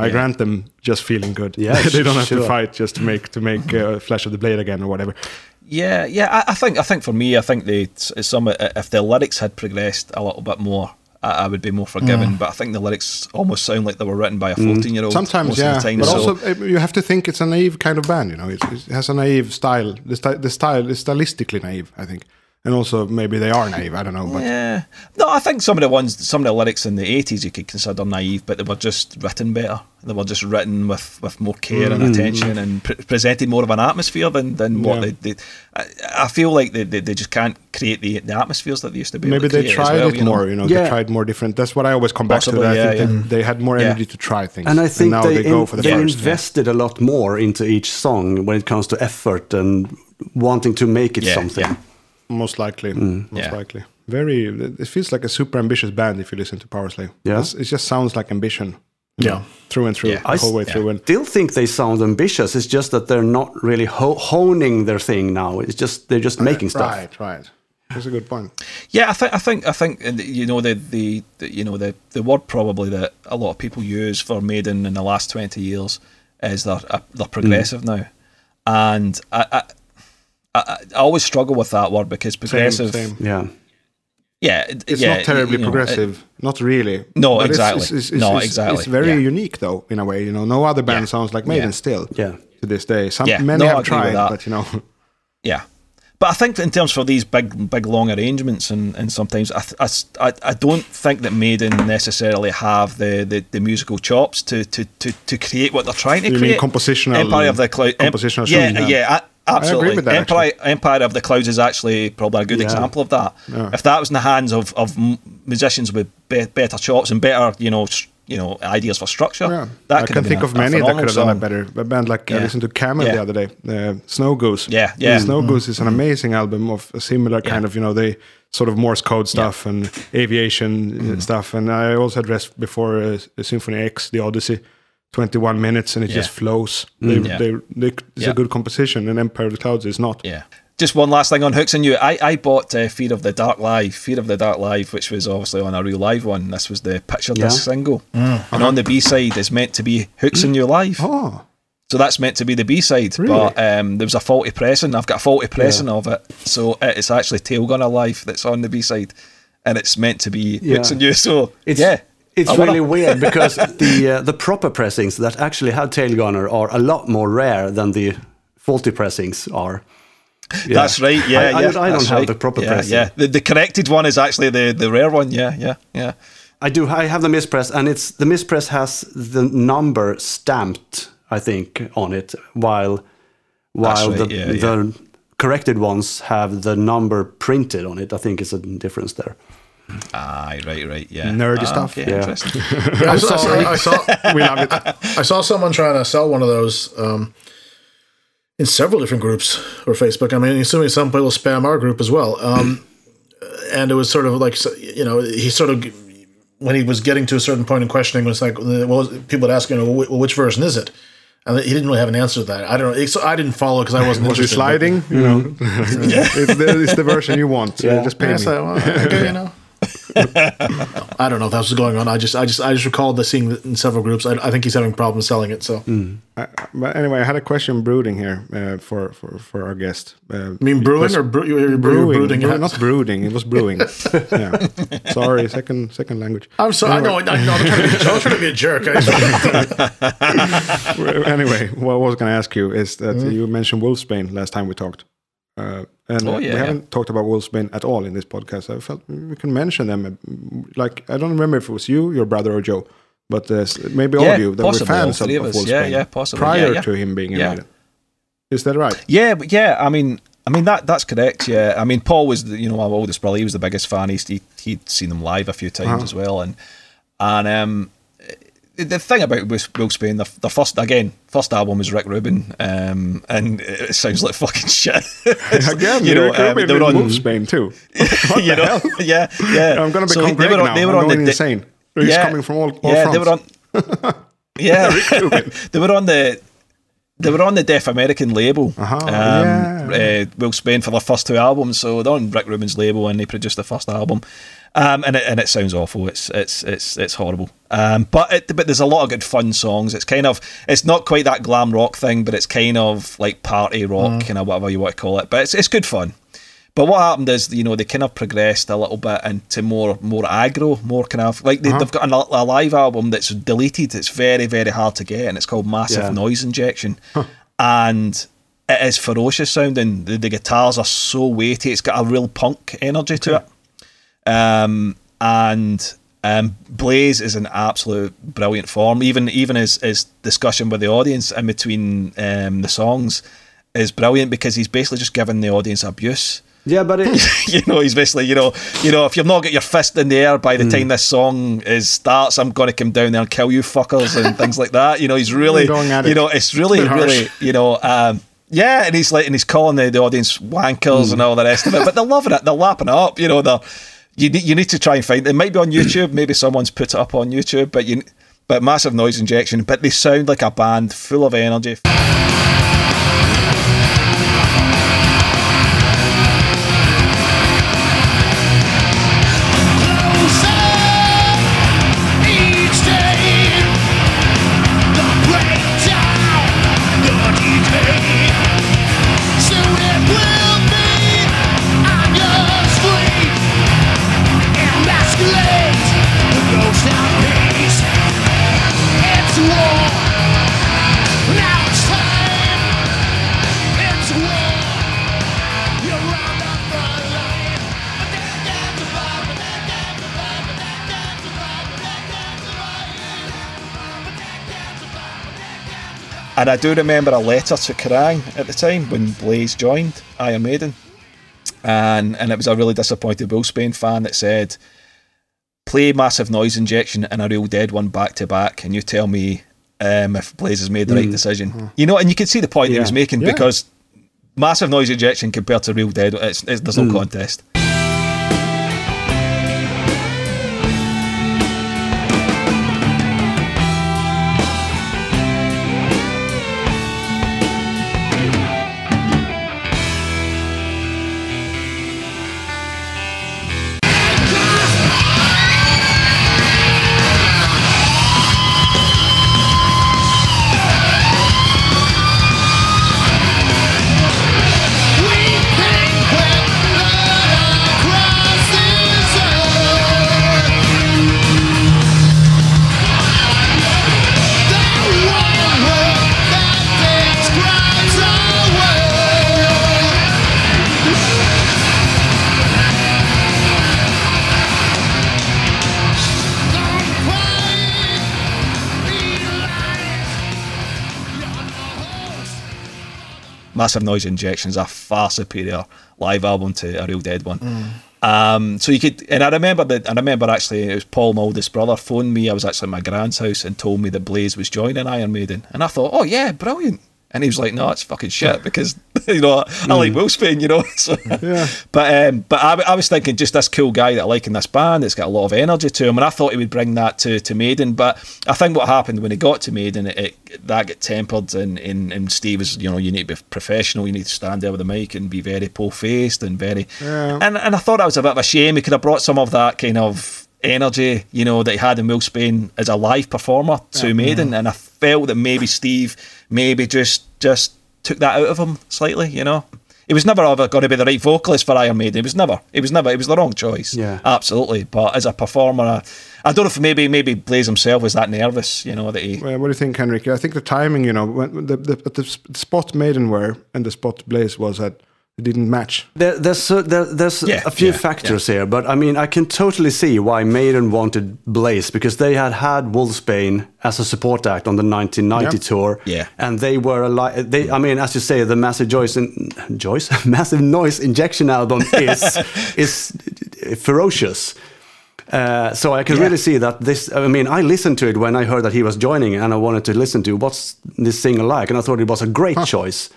I yeah. grant them just feeling good. Yeah, they don't have sure. to fight just to make to make uh, Flash of the Blade again or whatever. Yeah, yeah. I, I think, I think for me, I think they some if the lyrics had progressed a little bit more, I, I would be more forgiving. Mm. But I think the lyrics almost sound like they were written by a fourteen-year-old. Sometimes, most yeah. of the time, but so. also, you have to think it's a naive kind of band. You know, it, it has a naive style. The, sti- the style is stylistically naive, I think, and also maybe they are naive. I don't know. But. Yeah. No, I think some of the ones, some of the lyrics in the eighties, you could consider naive, but they were just written better. They were just written with, with more care mm-hmm. and attention and pre- presented more of an atmosphere than, than what yeah. they, they... I, I feel like they, they, they just can't create the, the atmospheres that they used to be able to create. Maybe they tried well, it you know? more, you know, yeah. they tried more different... That's what I always come Possibly, back to. That. I yeah, think yeah. They, they had more energy yeah. to try things. And I think and now they, they, go in, for the they first, invested yeah. a lot more into each song when it comes to effort and wanting to make it yeah, something. Yeah. Most likely, mm. most yeah. likely. Very... It feels like a super ambitious band if you listen to Power Slave. Yeah. It's, it just sounds like ambition. Yeah. Know, through and through, yeah. the whole way yeah. through. I still think they sound ambitious. It's just that they're not really ho- honing their thing now. It's just they're just right, making stuff. Right, right. That's a good point. Yeah, I think I think I think you know the the, the you know the, the word probably that a lot of people use for Maiden in the last twenty years is they're they're progressive mm. now, and I, I I I always struggle with that word because progressive. Same, same. Yeah. Yeah, it, it's yeah, not terribly you know, progressive, it, not really. No, but exactly. It's, it's, it's, no, it's, exactly. It's very yeah. unique, though, in a way. You know, no other band yeah. sounds like Maiden yeah. still yeah. to this day. Some yeah. many no, have tried, but you know, yeah. But I think in terms for these big, big, long arrangements, and, and sometimes I, I, I don't think that Maiden necessarily have the, the, the musical chops to, to, to, to create what they're trying to you create. Mean compositional, Empire of the Cloud, compositional. Em- yeah, yeah. yeah I, Absolutely. I agree with that, Empire, Empire of the Clouds is actually probably a good yeah. example of that. Yeah. If that was in the hands of, of musicians with be- better chops and better, you know, sh- you know, ideas for structure, yeah. that I can think a, of many that could have done it better. A band like yeah. I listened to Camel yeah. the other day, uh, Snow Goose. Yeah, yeah. And Snow mm. Goose is an amazing album of a similar yeah. kind of, you know, they sort of Morse code stuff yeah. and aviation mm. stuff. And I also addressed before uh, Symphony X, The Odyssey. twenty-one minutes and it yeah. just flows. They, yeah. they, they, it's yeah. a good composition, and Empire of the Clouds is not. Yeah. Just one last thing on Hooks In You. I, I bought uh, Fear of the Dark Live, Fear of the Dark Live, which was obviously on a real live one. This was the picture yeah. disc single. Mm. And uh-huh. on the B-side is meant to be Hooks In You Live. Oh. So that's meant to be the B-side, really? But um, there was a faulty pressing. I've got a faulty pressing yeah. of it, so it's actually Tail Gunner Life that's on the B-side, and it's meant to be yeah. Hooks In You. So it's, yeah, it's I really wanna... weird because the uh, the proper pressings that actually had Tail Gunner are a lot more rare than the faulty pressings are. Yeah. That's right. Yeah, I, yeah. I, I don't have right. the proper yeah, pressing. Yeah, the, the corrected one is actually the, the rare one. Yeah, yeah, yeah. I do. I have the mispress, and it's the mispress has the number stamped, I think, on it, while while right, the, yeah, the yeah. corrected ones have the number printed on it. I think it's a difference there. Ah, right, right, yeah. Nerdy ah, stuff. Okay, yeah. Interesting. I'm sorry. I saw, I, saw, I saw someone trying to sell one of those um, in several different groups or Facebook. I mean, assuming some people spam our group as well. Um, and it was sort of like, you know, he sort of, when he was getting to a certain point in questioning, was like, well, people would ask, you know, well, which version is it? And he didn't really have an answer to that. I don't know. So I didn't follow because I wasn't was interested. Was it sliding? You know, yeah. it's, the, it's the version you want. Yeah. So just pay yeah, me. So, well, okay, you know. I don't know if that was going on. I just, I just, I just recalled the seeing in several groups. I, I think he's having problems selling it. So, mm. I, but anyway, I had a question brooding here uh, for, for for our guest. Uh, I mean, brewing or bre- you're brewing? Brooding, Bre- not brooding. It was brewing. yeah. Sorry, second second language. I'm sorry. Anyway. I know. I know. I'm trying to be, I'm trying to be a jerk. Anyway, what I was going to ask you is that mm. you mentioned Wolfsbane last time we talked. Uh, and oh, yeah, we haven't yeah. talked about Wolfsbane at all in this podcast. I felt we can mention them. Like, I don't remember if it was you, your brother, or Joe, but uh, maybe yeah, all of you that possibly, were fans of, of Wolfsbane yeah, yeah, possibly. prior yeah, yeah. to him being invited. Yeah. Is that right? Yeah, but yeah. I mean, I mean that that's correct. Yeah, I mean Paul was, the, you know, my oldest brother. He was the biggest fan. He's, he he'd seen them live a few times uh-huh. as well, and and um, the thing about Wolfsbane, the, the first again, first album was Rick Rubin, um, and it sounds like fucking shit. Again, you know, Rick Rubin um, they were on Wolfsbane too. you know, yeah, yeah. I'm gonna become so Greg on, now. They were I'm on going the, insane. He's yeah, coming from all, all yeah, fronts. They were on. Yeah, Rick Rubin. They were on the. They were on the Deaf American label. Uh-huh, um, yeah. uh, Wolfsbane for their first two albums, so they're on Rick Rubin's label, and they produced the first album. Um, and it and it sounds awful. It's it's it's it's horrible. Um, but it, but there's a lot of good fun songs. It's kind of it's not quite that glam rock thing, but it's kind of like party rock, mm. you know, whatever you want to call it. But it's it's good fun. But what happened is, you know, they kind of progressed a little bit into more more aggro, more kind of like they, uh-huh. they've got an, a live album that's deleted. It's very very hard to get, and it's called Massive yeah. Noise Injection, huh. and it is ferocious sounding. The, the guitars are so weighty. It's got a real punk energy to okay. it. Um, and um, Blaze is an absolute brilliant form. Even even his, his discussion with the audience in between um, the songs is brilliant because he's basically just giving the audience abuse. Yeah, but it- you know, he's basically you know you know if you've not got your fist in the air by the mm. time this song is starts, I'm gonna come down there and kill you fuckers and things like that. You know, he's really going at it. You know, it's really it's really you know. Um, Yeah, and he's like, and he's calling the, the audience wankers mm. and all the rest of it, but they're loving it. They're lapping it up, you know. They're you need you need to try and find. It might be on YouTube. Maybe someone's put it up on YouTube. But you, but Massive Noise Injection. But they sound like a band full of energy. And I do remember a letter to Kerrang at the time when Blaze joined Iron Maiden. And and it was a really disappointed Wolfsbane fan that said, play Massive Noise Injection and A Real Dead One back to back and you tell me um, if Blaze has made the mm. right decision. Mm. You know, and you can see the point yeah. he was making yeah. because Massive Noise Injection compared to Real Dead, it's, it's, there's no mm. contest. Massive Noise Injection's a far superior live album to a Real Dead one. Mm. Um, so you could, and I remember that. I remember actually, it was Paul, my oldest brother, phoned me. I was actually at my grand's house and told me that Blaze was joining Iron Maiden, and I thought, oh yeah, brilliant. And he was like, no, it's fucking shit because you know mm. I like Will Spain, you know. So, yeah. But um, but I, I was thinking just this cool guy that I like in this band. It's got a lot of energy to him, and I thought he would bring that to, to Maiden. But I think what happened when he got to Maiden, it, it, that got tempered, and, and and Steve was, you know, you need to be professional. You need to stand there with a the mic and be very po-faced and very. Yeah. And and I thought that was a bit of a shame. He could have brought some of that kind of energy, you know, that he had in Will Spain as a live performer to yeah. Maiden, and I felt that maybe Steve maybe just just took that out of him slightly, you know. He was never ever going to be the right vocalist for Iron Maiden. It was never. It was never. It was the wrong choice. Yeah, absolutely. But as a performer, I, I don't know if maybe maybe Blaze himself was that nervous, you know, that he. Well, what do you think, Henrik? I think the timing, you know, when the the, the spot Maiden were and the spot Blaze was at. It didn't match. There, there's uh, there, there's yeah, a few yeah, factors yeah. here, but I mean, I can totally see why Maiden wanted Blaze, because they had had Wolfsbane as a support act on the nineteen ninety yep. tour, yeah. and they were like, they. I mean, as you say, the Massive Joyce and Joyce, Massive Noise Injection album is is ferocious. Uh, so I can yeah. really see that this, I mean, I listened to it when I heard that he was joining, and I wanted to listen to what's this singer like, and I thought it was a great huh. choice.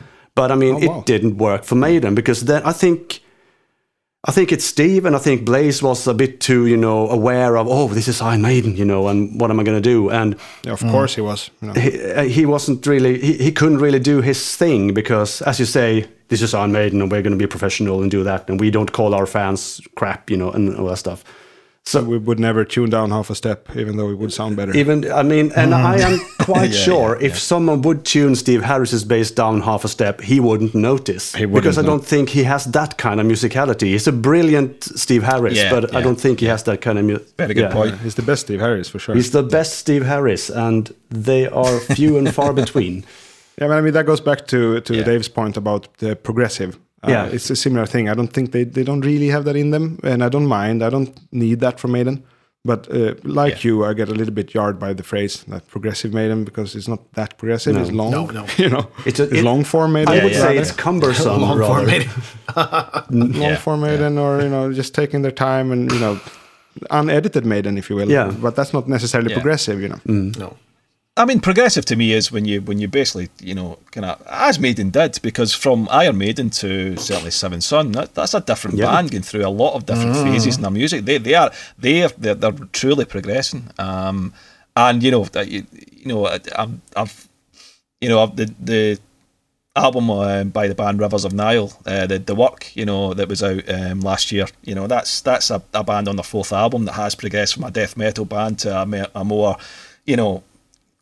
But I mean, oh, wow. it didn't work for Maiden, because then I think, I think it's Steve, and I think Blaze was a bit too, you know, aware of, oh, this is Iron Maiden, you know, and what am I going to do? And yeah, of mm. course he was. You know. He, he wasn't really, he, he couldn't really do his thing, because, as you say, this is Iron Maiden, and we're going to be professional and do that, and we don't call our fans crap, you know, and all that stuff. So, so we would never tune down half a step, even though it would sound better. Even I mean, and mm. I am quite yeah, sure yeah, if yeah. someone would tune Steve Harris's bass down half a step, he wouldn't notice. He wouldn't because I know. don't think he has that kind of musicality. He's a brilliant Steve Harris, yeah, but yeah. I don't think he has that kind of music. Very good yeah. point. He's the best Steve Harris, for sure. He's the best Steve Harris, and they are few and far between. Yeah, but I mean, that goes back to, to yeah. Dave's point about the progressive. Uh, yeah, it's a similar thing. I don't think they, they don't really have that in them, and I don't mind. I don't need that from Maiden. But uh, like yeah. you, I get a little bit jarred by the phrase that progressive Maiden, because it's not that progressive. No. It's long, no, no. you know. It's, a, it's it, long form Maiden. I would yeah, say yeah. it's cumbersome. long form Maiden, long form Maiden, yeah. or you know, just taking their time and you know, unedited Maiden, if you will. Yeah. But that's not necessarily yeah. progressive, you know. Mm. No. I mean, progressive to me is when you when you basically, you know, kind of, as Maiden did, because from Iron Maiden to certainly Seven Son, that, that's a different yeah. band going through a lot of different mm. phases in their music. They they are they are, they're, they're truly progressing. Um, and you know, you, you know, I, I've, I've you know I've, the the album uh, by the band Rivers of Nile, uh, the the work, you know, that was out um, last year. You know, that's that's a, a band on their fourth album that has progressed from a death metal band to a, a more, you know,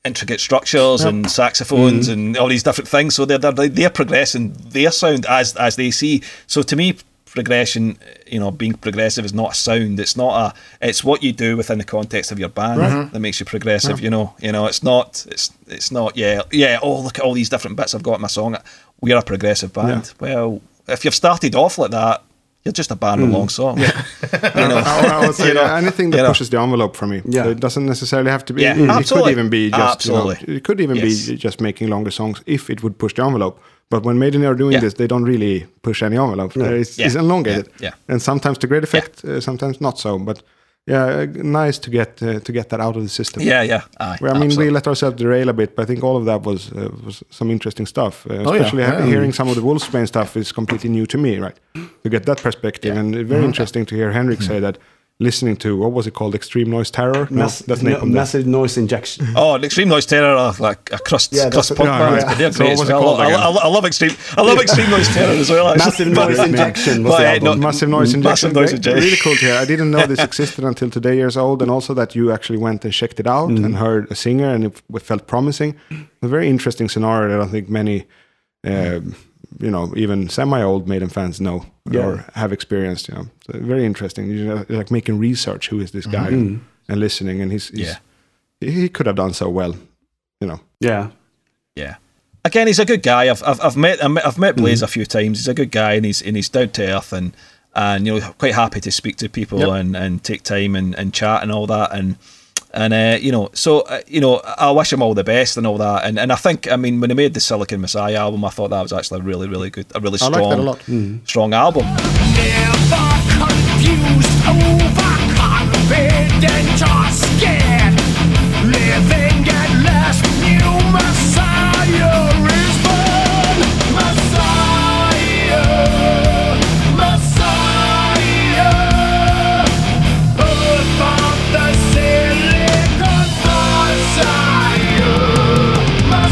intricate structures yep. and saxophones mm-hmm. and all these different things. So they're, they're they're progressing their sound as as they see. So to me, progression, you know, being progressive is not a sound. It's not a. It's what you do within the context of your band mm-hmm. that makes you progressive. Yeah. You know, you know, it's not. It's it's not. Yeah, yeah. Oh, look at all these different bits I've got in my song. We're a progressive band. Yeah. Well, if you've started off like that, you're just a band mm. with long songs. Yeah. you know? I, I would say you know, anything that you know. pushes the envelope for me. Yeah. So it doesn't necessarily have to be. Yeah, mm. It could even be just. You know, it could even yes. be just making longer songs if it would push the envelope. But when Maiden are doing yeah. this, they don't really push any envelope. No. It's, yeah. it's elongated, yeah. Yeah. and sometimes to great effect, yeah. uh, sometimes not so. But yeah, nice to get uh, to get that out of the system. Yeah, yeah. Aye, well, I mean, absolutely. we let ourselves derail a bit, but I think all of that was uh, was some interesting stuff. Uh, oh, especially yeah. Yeah. hearing some of the Wolfsbane stuff is completely new to me, right? To get that perspective, yeah. and very mm-hmm. interesting to hear Henrik mm-hmm. say that listening to, what was it called, Extreme Noise Terror? No, Mass- that's no, Massive Noise Injection. Oh, Extreme Noise Terror are like a crust, yeah, crust punk band. No, yeah. so I, lo- I, lo- I love Extreme I love Extreme Noise Terror as well. Massive Noise Injection was but, the album. Not, Massive Noise Injection. Massive Noise Injection. Really cool to hear. I didn't know this existed until today years old, and also that you actually went and checked it out mm. and heard a singer, and it, it felt promising. A very interesting scenario that I think many... Uh, you know, even semi-old Maiden fans know yeah. or have experienced, you know. So very interesting. You know, like making research, who is this guy, mm-hmm. and listening, and he's, he's yeah. he could have done so well, you know. Yeah. Yeah. Again, he's a good guy. I've I've, I've met I've met Blaze mm-hmm. a few times. He's a good guy, and he's and he's down to earth, and and you know, quite happy to speak to people yep. and, and take time and, and chat and all that. And And, uh, you know, so, uh, you know, I wish him all the best and all that. And and I think, I mean, when he made the Silicon Messiah album, I thought that was actually a really, really good, a really strong, I like that a lot. Mm. strong album. Never confused, overconfident or scared, living at last, new Messiah is born. Messiah, Messiah, birth of the Silicon Messiah. Messiah,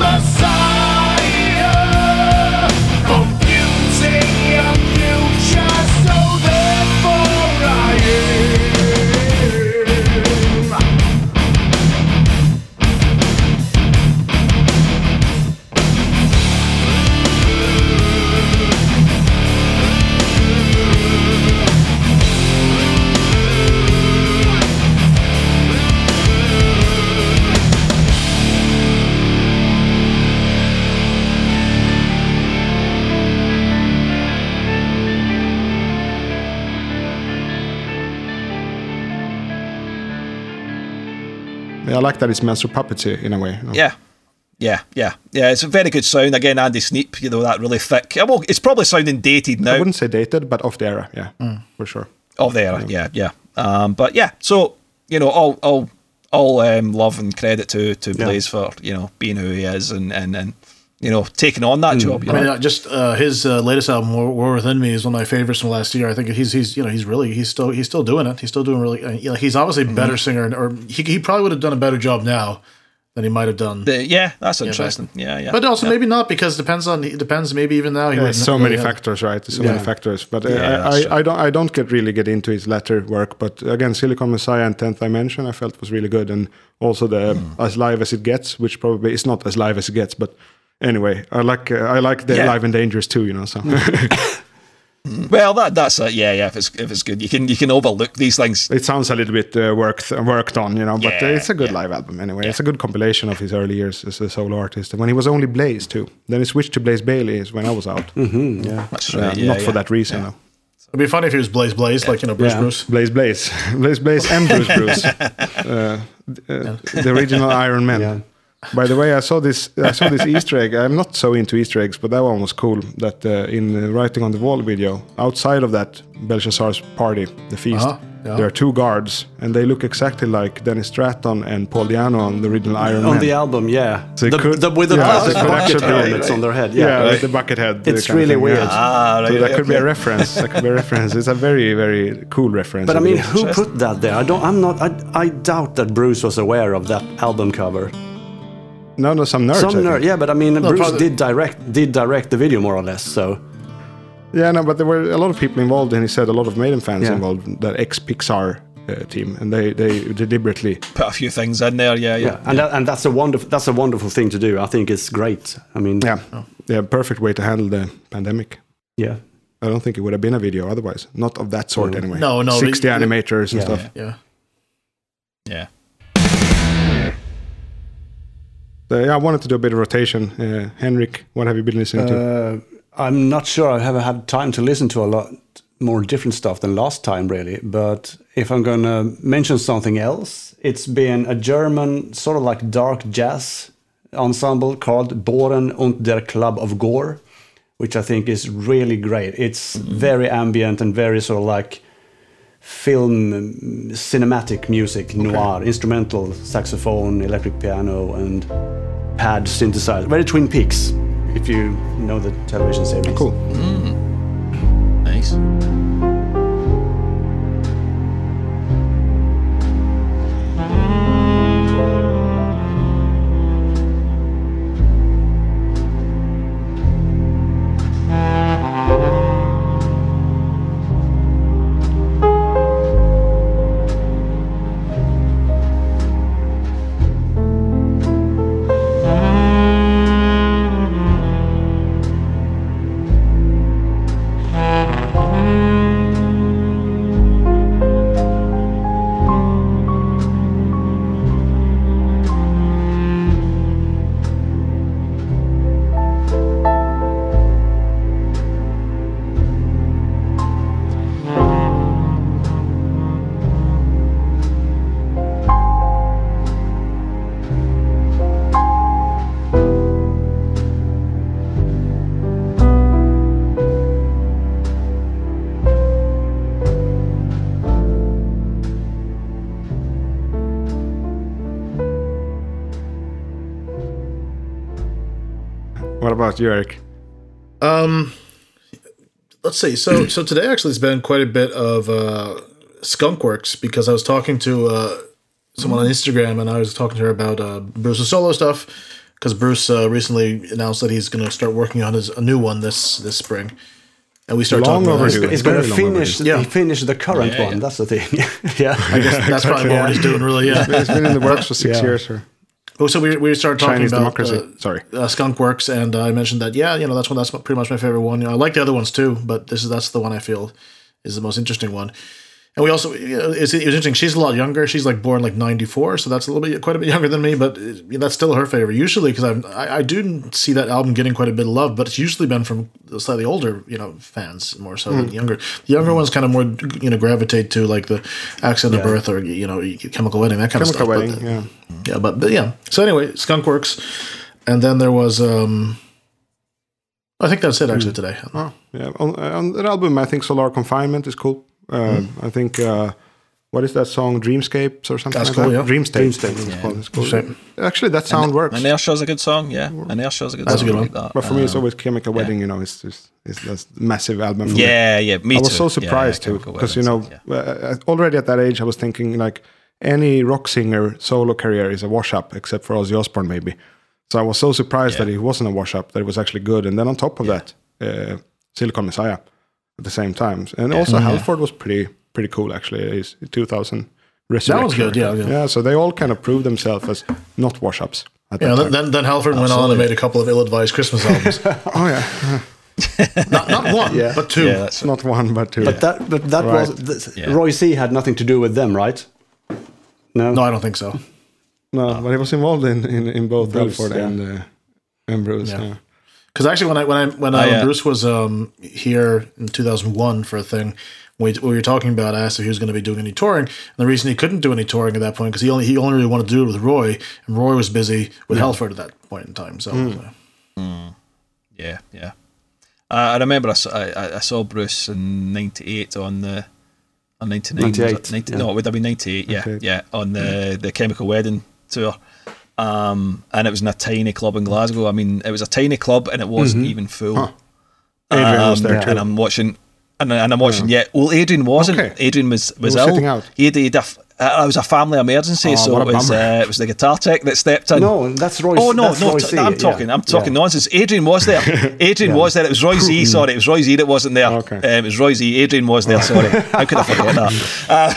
Messiah, confusing your future so therefore I I like that it's master puppetry in a way. No? Yeah, yeah, yeah, yeah. It's a very good sound. Again, Andy Sneap, you know, that really thick. Well, it's probably sounding dated now. I wouldn't say dated, but of the era, yeah, mm. for sure. Of the era, yeah, yeah. Um, but yeah, so you know, all, all, all um, love and credit to to Blaze yeah. for you know being who he is and and, and you know taking on that mm. job. You I know? mean, just uh, his uh, latest album, War, War Within Me, is one of my favorites from last year. I think he's he's you know he's really he's still he's still doing it. He's still doing really. Uh, you know, he's obviously a better mm-hmm. singer, or he he probably would have done a better job now than he might have done. The, yeah, that's interesting. Know, yeah, yeah. But also yeah. maybe not because it depends on it depends maybe even now. He yeah, so many had, factors, right? So yeah. many factors. But uh, yeah, I, I, I don't I don't get really get into his latter work. But again, Silicon Messiah and Tenth Dimension, I felt was really good, and also the mm. As Live as It Gets, which probably is not as live as it gets, but anyway, I like uh, I like the yeah. Live and Dangerous too, you know. So, well, that that's it. Yeah, yeah. If it's if it's good, you can you can overlook these things. It sounds a little bit uh, worked worked on, you know. But yeah, uh, it's a good yeah. live album anyway. Yeah. It's a good compilation of his early years as a solo artist, when he was only Blaze too. Then he switched to Blaze Bayley is when I was out. Mm-hmm, yeah, that's right. Uh, yeah, not yeah. for that reason yeah. though. It'd be funny if he was Blaze Blaze, yeah. like, you know, Bruce yeah. Bruce. Blaze Blaze, Blaze Blaze, and Bruce Bruce, uh, uh, the original Iron Man. Yeah. By the way, I saw this. I saw this Easter egg. I'm not so into Easter eggs, but that one was cool. That uh, in the Writing on the Wall video, outside of that Belshazzar's party, the feast, uh-huh, yeah. there are two guards, and they look exactly like Dennis Stratton and Paul Di'Anno on the original Iron on Man. On the album, yeah, so the, could, the, with the yeah, plastic bucket helmets right? on their head. Yeah, yeah right. the bucket head. It's really weird. Yeah. Ah, right, so that could okay. be a reference. That could be a reference. It's a very, very cool reference. But I mean, who put that there? I don't. I'm not. I, I doubt that Bruce was aware of that album cover. No, no, some nerds. Some nerd, yeah, but I mean, no, Bruce probably. did direct did direct the video more or less, so. Yeah, no, but there were a lot of people involved, and he said a lot of Maiden fans yeah. involved, that ex-Pixar uh, team, and they, they deliberately put a few things in there, yeah, yeah. yeah. And yeah. That, and that's a wonderful that's a wonderful thing to do. I think it's great. I mean, yeah, oh. yeah, perfect way to handle the pandemic. Yeah. I don't think it would have been a video otherwise, not of that sort mm. anyway. No, no, sixty they, animators yeah, and stuff. Yeah. Yeah. yeah. Uh, yeah, I wanted to do a bit of rotation. Uh, Henrik, what have you been listening to? Uh, I'm not sure. I haven't had time to listen to a lot more different stuff than last time, really. But if I'm going to mention something else, it's been a German sort of like dark jazz ensemble called Bohren und der Club of Gore, which I think is really great. It's mm-hmm. very ambient and very sort of like film, cinematic music, noir, okay. instrumental, saxophone, electric piano, and pad synthesizer. Very Twin Peaks, if you know the television series. Cool. Mm. Nice. What about you, Eric? Um, let's see. So, so today actually has been quite a bit of uh, Skunk Works, because I was talking to uh, someone on Instagram, and I was talking to her about uh, Bruce's solo stuff, because Bruce uh, recently announced that he's going to start working on his a new one this this spring. And we start long talking about he's going to finish, yeah. finish the current yeah, yeah. one. That's the thing. yeah, I guess that's exactly, probably yeah. what he's doing, really. Yeah, it's been in the works for six yeah. years. Or oh, so we we started talking Chinese about democracy. Uh, Sorry, uh, Skunk Works, and uh, I mentioned that. Yeah, you know that's one. That's pretty much my favorite one. You know, I like the other ones too, but this is that's the one I feel is the most interesting one. And we also, you know, it's, it was interesting. She's a lot younger. She's like born like ninety-four, so that's a little bit, quite a bit younger than me. But you know, that's still her favorite usually, because I I do see that album getting quite a bit of love, but it's usually been from slightly older, you know, fans more so mm. than younger. The younger mm. ones kind of more, you know, gravitate to like the Accident yeah. of Birth or you know Chemical Wedding, that kind Chemical of stuff. Chemical Wedding, but, yeah, yeah, but, but yeah. So anyway, Skunk Works, and then there was. Um, I think that's it actually mm. today. Oh, yeah, on, on that album, I think Solar Confinement is cool. Uh, mm. I think uh, what is that song? Dreamscapes or something that's like cool, that? Yeah. Dreamscapes. Dreamscapes yeah. It's cool. It's cool. Actually, that sound and, works. And Airshow is a good song. Yeah, and Airshow is a good that's song. A good like that. But for um, me, it's always Chemical Wedding. Yeah. You know, it's just it's that's massive album. For yeah, me. yeah. Me I was too. so surprised yeah, yeah, too, because you know yeah. uh, already at that age, I was thinking like any rock singer solo career is a wash up, except for Ozzy Osbourne maybe. So I was so surprised yeah. that it wasn't a wash up. That it was actually good. And then on top of yeah. that, uh, Silicon Messiah. At the same time, and yeah. also mm-hmm. Halford was pretty pretty cool actually. He's two thousand That was good, yeah, yeah. Yeah, so they all kind of proved themselves as not wash-ups. At yeah, that then then Halford Absolutely. went on and made a couple of ill-advised Christmas albums. oh yeah. not, not one, yeah. but two. Yeah, right. Not one, but two. But yeah. that but that right. was this, yeah. Roy C had nothing to do with them, right? No, no, I don't think so. No, no. But he was involved in in, in both Bruce, Halford yeah. and uh, and Bruce. Yeah. Yeah. Because actually, when I when I when, I, oh, yeah. when Bruce was um, here in two thousand one for a thing, we, we were talking about. I asked if he was going to be doing any touring, and the reason he couldn't do any touring at that point because he only he only really wanted to do it with Roy, and Roy was busy with yeah. Halford at that point in time. So, mm. so. Mm. yeah, yeah. Uh, I remember I, I, I saw Bruce in ninety-eight on the on ninety-nine, ninety-eight, ninety, yeah. no, it would have been ninety-eight, yeah, okay. yeah, on the the Chemical Wedding tour. Um, and it was in a tiny club in Glasgow. I mean, it was a tiny club, and it wasn't mm-hmm. even full. Huh. Adrian um, was there too. And I'm watching, and, and I'm watching. Yeah. yeah, well, Adrian wasn't. Okay. Adrian was was ill. Sitting out. He had, he had a, uh, it was a family emergency, oh, so it was uh, it was the guitar tech that stepped in. No, that's Roy. Oh no, no, t- I'm talking, yeah. I'm talking yeah. nonsense. Adrian was there. Adrian yeah. was there. It was Roy Z. Sorry, it was Roy Z that wasn't there. Okay. Um, it was Roy Z. Adrian was there. Sorry, how could I forget that? Uh,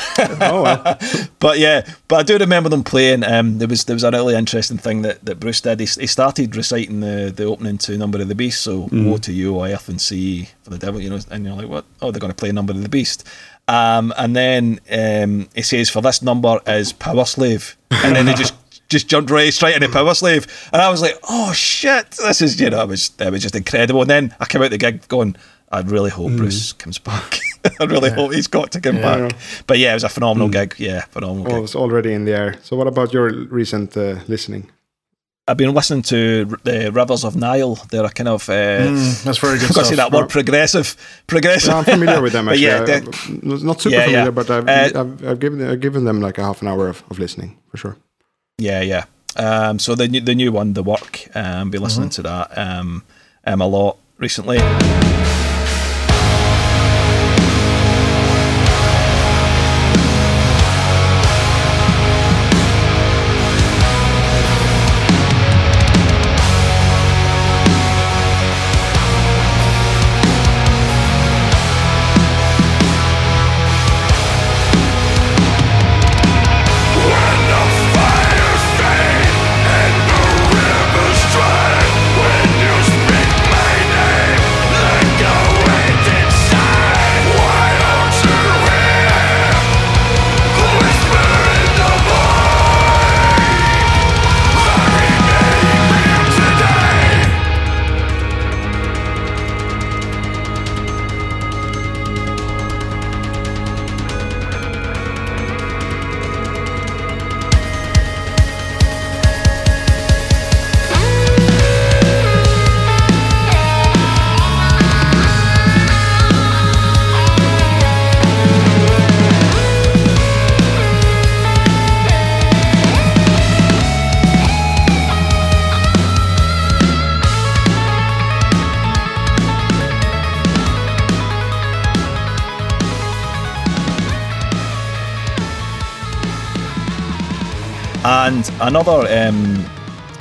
oh well. But yeah, but I do remember them playing. Um, there was there was a really interesting thing that, that Bruce did. He, he started reciting the, the opening to Number of the Beast. So mm. woe to you, O earth and sea, for the devil. You know, and you're like, what? Oh, they're going to play Number of the Beast. Um, and then um, he says, for this number is Power Slave. And then they just just jumped right straight into Power Slave. And I was like, oh shit, this is, you know, it was, it was just incredible. And then I came out the gig going, I really hope mm. Bruce comes back. I really yeah. hope he's got to come yeah. back. But yeah, it was a phenomenal mm. gig. Yeah, phenomenal well, gig. It was already in the air. So what about your recent uh, listening? I've been listening to the Rivers of Nile. They're a kind of uh, mm, that's very good. I've got to say that word, progressive. Progressive. No, I'm familiar with them. Actually, yeah, not super yeah, familiar, yeah. but I've, uh, I've, I've given I've given them like a half an hour of, of listening for sure. Yeah, yeah. Um, so the new the new one, The Work. Um, be listening mm-hmm. to that um, um, a lot recently. Go! and another um,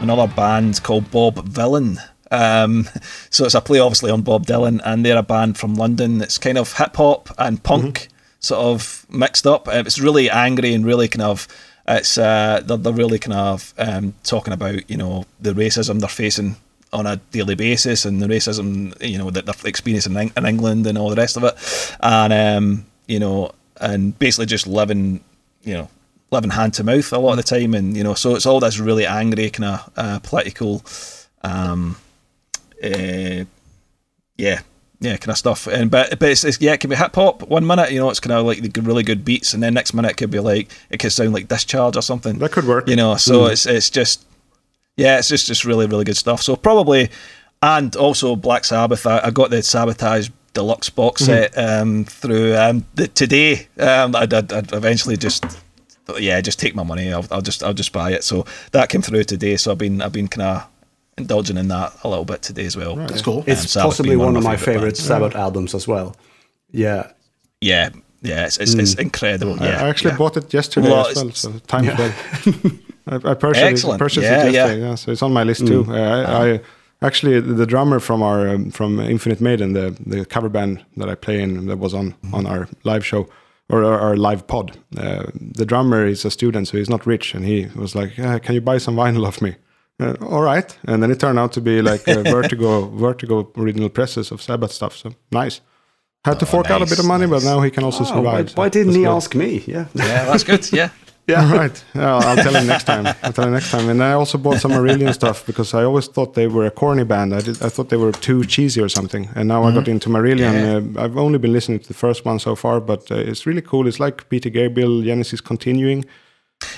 another band called Bob Villain. Um, so it's a play, obviously, on Bob Dylan, and they're a band from London that's kind of hip-hop and punk, mm-hmm. sort of mixed up. It's really angry and really kind of... It's uh, they're, they're really kind of um, talking about, you know, the racism they're facing on a daily basis and the racism, you know, that they're experiencing in, in England and all the rest of it. And, um, you know, and basically just living, you know, living hand-to-mouth a lot of the time. And, you know, so it's all this really angry kind of uh, political... Um, Uh, yeah, yeah, kind of stuff. And but but it's, it's yeah, it can be hip hop. One minute, you know, it's kind of like the really good beats, and then next minute it could be like it could sound like Discharge or something. That could work, you know. So mm. it's it's just yeah, it's just just really really good stuff. So probably, and also Black Sabbath. I, I got the Sabotage Deluxe box mm-hmm. set um, through um, the, today. Um, I'd, I'd, I'd eventually just. Yeah, just take my money. I'll, I'll just I'll just buy it. So that came through today. So I've been I've been kind of. Indulging in that a little bit today as well. Right. It's cool. Um, it's Sabbath possibly one, one of my favorite, favorite Sabbath yeah. albums as well. Yeah, yeah, yeah. It's it's, mm. it's incredible. I, yeah, I actually yeah. bought it yesterday well, as well. So time yeah. well. I, I purchased it, purchased yeah, it yesterday. Yeah. Yeah, so it's on my list mm. too. Uh, I, I actually the drummer from our um, from Infinite Maiden, the the cover band that I play in, that was on mm. on our live show. Or our live pod. Uh, the drummer is a student, so he's not rich, and he was like, uh, "Can you buy some vinyl of me?" Uh, all right, and then it turned out to be like uh, Vertigo, Vertigo original presses of Sabbath stuff. So nice. Had to oh, fork nice, out a bit of money, nice. But now he can also oh, survive. Why, why didn't so he good. Ask me? Yeah, yeah, that's good. Yeah, yeah. All right, yeah, I'll, I'll tell him next time. I'll tell him next time. And I also bought some Marillion stuff because I always thought they were a corny band. I did, I thought they were too cheesy or something. And now mm-hmm. I got into Marillion. Yeah. Uh, I've only been listening to the first one so far, but uh, it's really cool. It's like Peter Gabriel, Genesis continuing.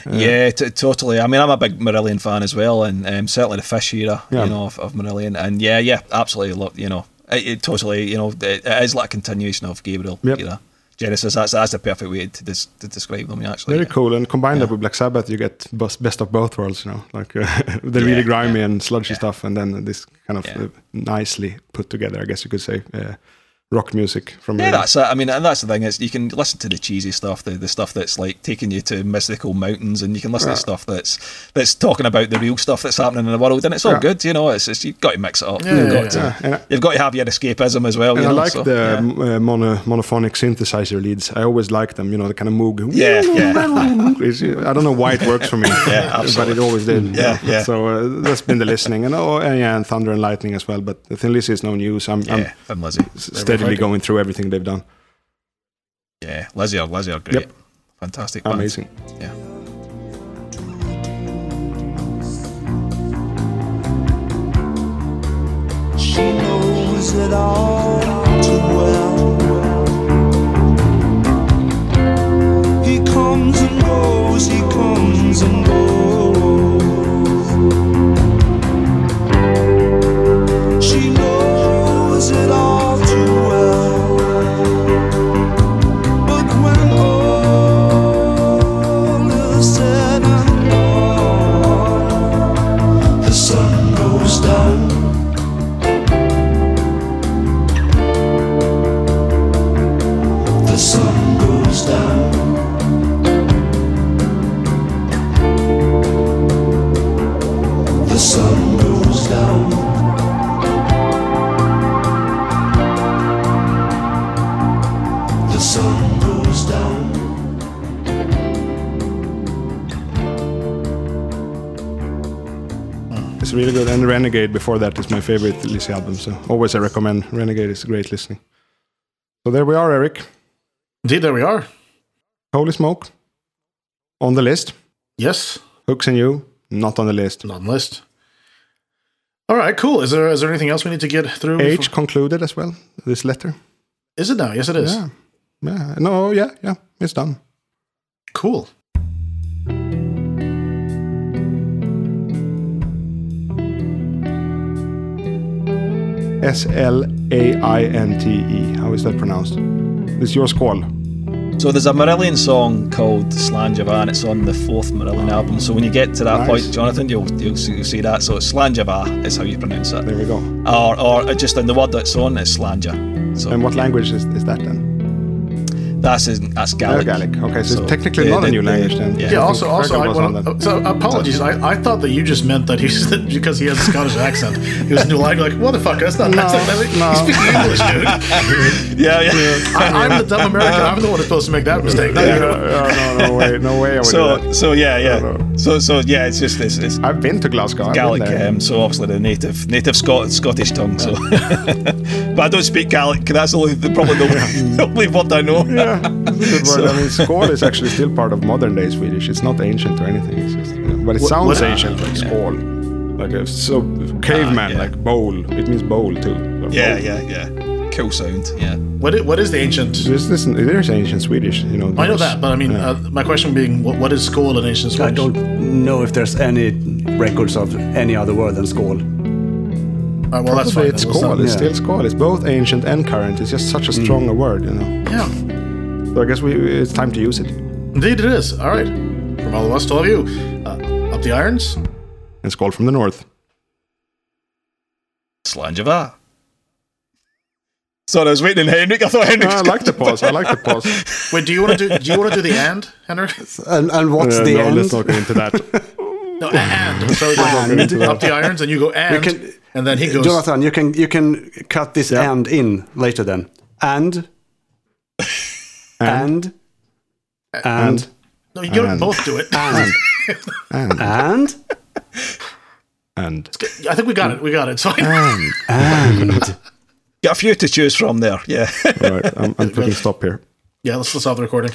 Uh, yeah, t- totally. I mean, I'm a big Marillion fan as well, and um, certainly the Fish era, yeah. you know, of, of Marillion. And yeah, yeah, absolutely. Look, you know, it, it totally, you know, it, it is like a continuation of Gabriel yep. era. Genesis. That's that's the perfect way to dis- to describe them. Actually, very yeah. cool. And combined yeah. that with Black Sabbath, you get best, best of both worlds. You know, like uh, the yeah, really grimy yeah. and sludgy yeah. stuff, and then this kind of yeah. uh, nicely put together, I guess you could say. Uh, rock music from yeah, that's it. I mean, and that's the thing is you can listen to the cheesy stuff, the, the stuff that's like taking you to mystical mountains, and you can listen yeah. to stuff that's that's talking about the real stuff that's happening in the world, and it's all yeah. good, you know. It's just you've got to mix it up. Yeah, you've, yeah, got yeah. to, yeah. you've got to have your escapism as well. And you know, I like so, the yeah. uh, mono, monophonic synthesizer leads. I always like them. You know, the kind of moog. Yeah, yeah. I don't know why it works for me, yeah, but it always did. Yeah, yeah. So uh, that's been the listening, and oh, and, yeah, and Thunder and Lightning as well. But Thin Lizzy is no news. I'm, yeah, I'm Lizzy. Steady. Going through everything they've done. Yeah, Lizzy are, Lizzy are great. Yep. Fantastic. Amazing. Bands. Yeah. She knows it all too well. He comes and goes, he comes and goes. She knows it all. Really good. And Renegade before that is my favorite Lizzy album, so always I recommend Renegade. Is great listening. So there we are, Eric. Indeed, there we are. Holy Smoke on the list. Yes. Hooks In You not on the list. Not on the list. All right, cool. Is there is there anything else we need to get through? Age before? Concluded as well. This letter. Is it now? Yes, it is. Yeah. yeah. No. Yeah. Yeah. It's done. Cool. S L A I N T E. How is that pronounced? It's your squall. So there's a Marillion song called Slanjava. It's on the fourth Marillion album. So when you get to that nice. point, Jonathan, you'll, you'll, see, you'll see that. So it's Slanjava is how you pronounce it. There we go. Or, or just in the word that's on, it's Slanja. So, and what language is, is that then? That's in, that's Gaelic. No, Gaelic. Okay, so, so it's technically yeah, not a new language then. Yeah. yeah also, also, I, well, so apologies. I, I thought that you just meant that he's because he has a Scottish accent. He was new language. Like, what the fuck? That's not. No, that's not no. He's speaking English, dude. yeah, yeah. yeah. I, I'm the dumb American. I'm the one that's supposed to make that mistake. Yeah. No, no, no, no way, no way. I would so, do that. so yeah, yeah. No, no. So, so yeah. It's just this. It's I've been to Glasgow. Gaelic. Um, so obviously the native, native Scot- Scottish tongue. So, but I don't speak Gaelic. That's the only, probably the only, the only word I know. Yeah, that's a good word. So, I mean, Skål is actually still part of modern day Swedish. It's not ancient or anything. It's just, you know, but it what, sounds what, ancient, like yeah. Skål. Like a so caveman, uh, yeah. like bowl. It means bowl too. Like yeah, bowl. yeah, yeah. Cool sound. Yeah. What is, what is the ancient? There's, this, there's ancient Swedish. You know. I know that, but I mean, yeah. uh, my question being, what, what is Skål in ancient Swedish? I don't know if there's any records of any other word than Skål. Uh, well, that's why it's Skål. It's yeah. still Skål. It's both ancient and current. It's just such a strong mm. word, you know. Yeah. So I guess we it's time to use it. Indeed, it is. All right. From all of us to all of you, uh, up the irons. And Skål from the north. Slangeva. Sorry, I was waiting on Henrik. I thought Henrik. I like the pause. I like the pause. Wait, do you want to do? Do you want to do the end, Henrik? And, and what's uh, the no, end? No, let's not go into that. No, and so and. Up the irons, and you go and, you can, and then he goes. Jonathan, you can you can cut this yeah. and in later then. And, and, and, and. No, you don't both do it. And, and, and, and. I think we got it. We got it. So and, and. Got a few to choose from there. Yeah. All right, I'm, I'm going to stop here. Yeah, let's let's stop the recording.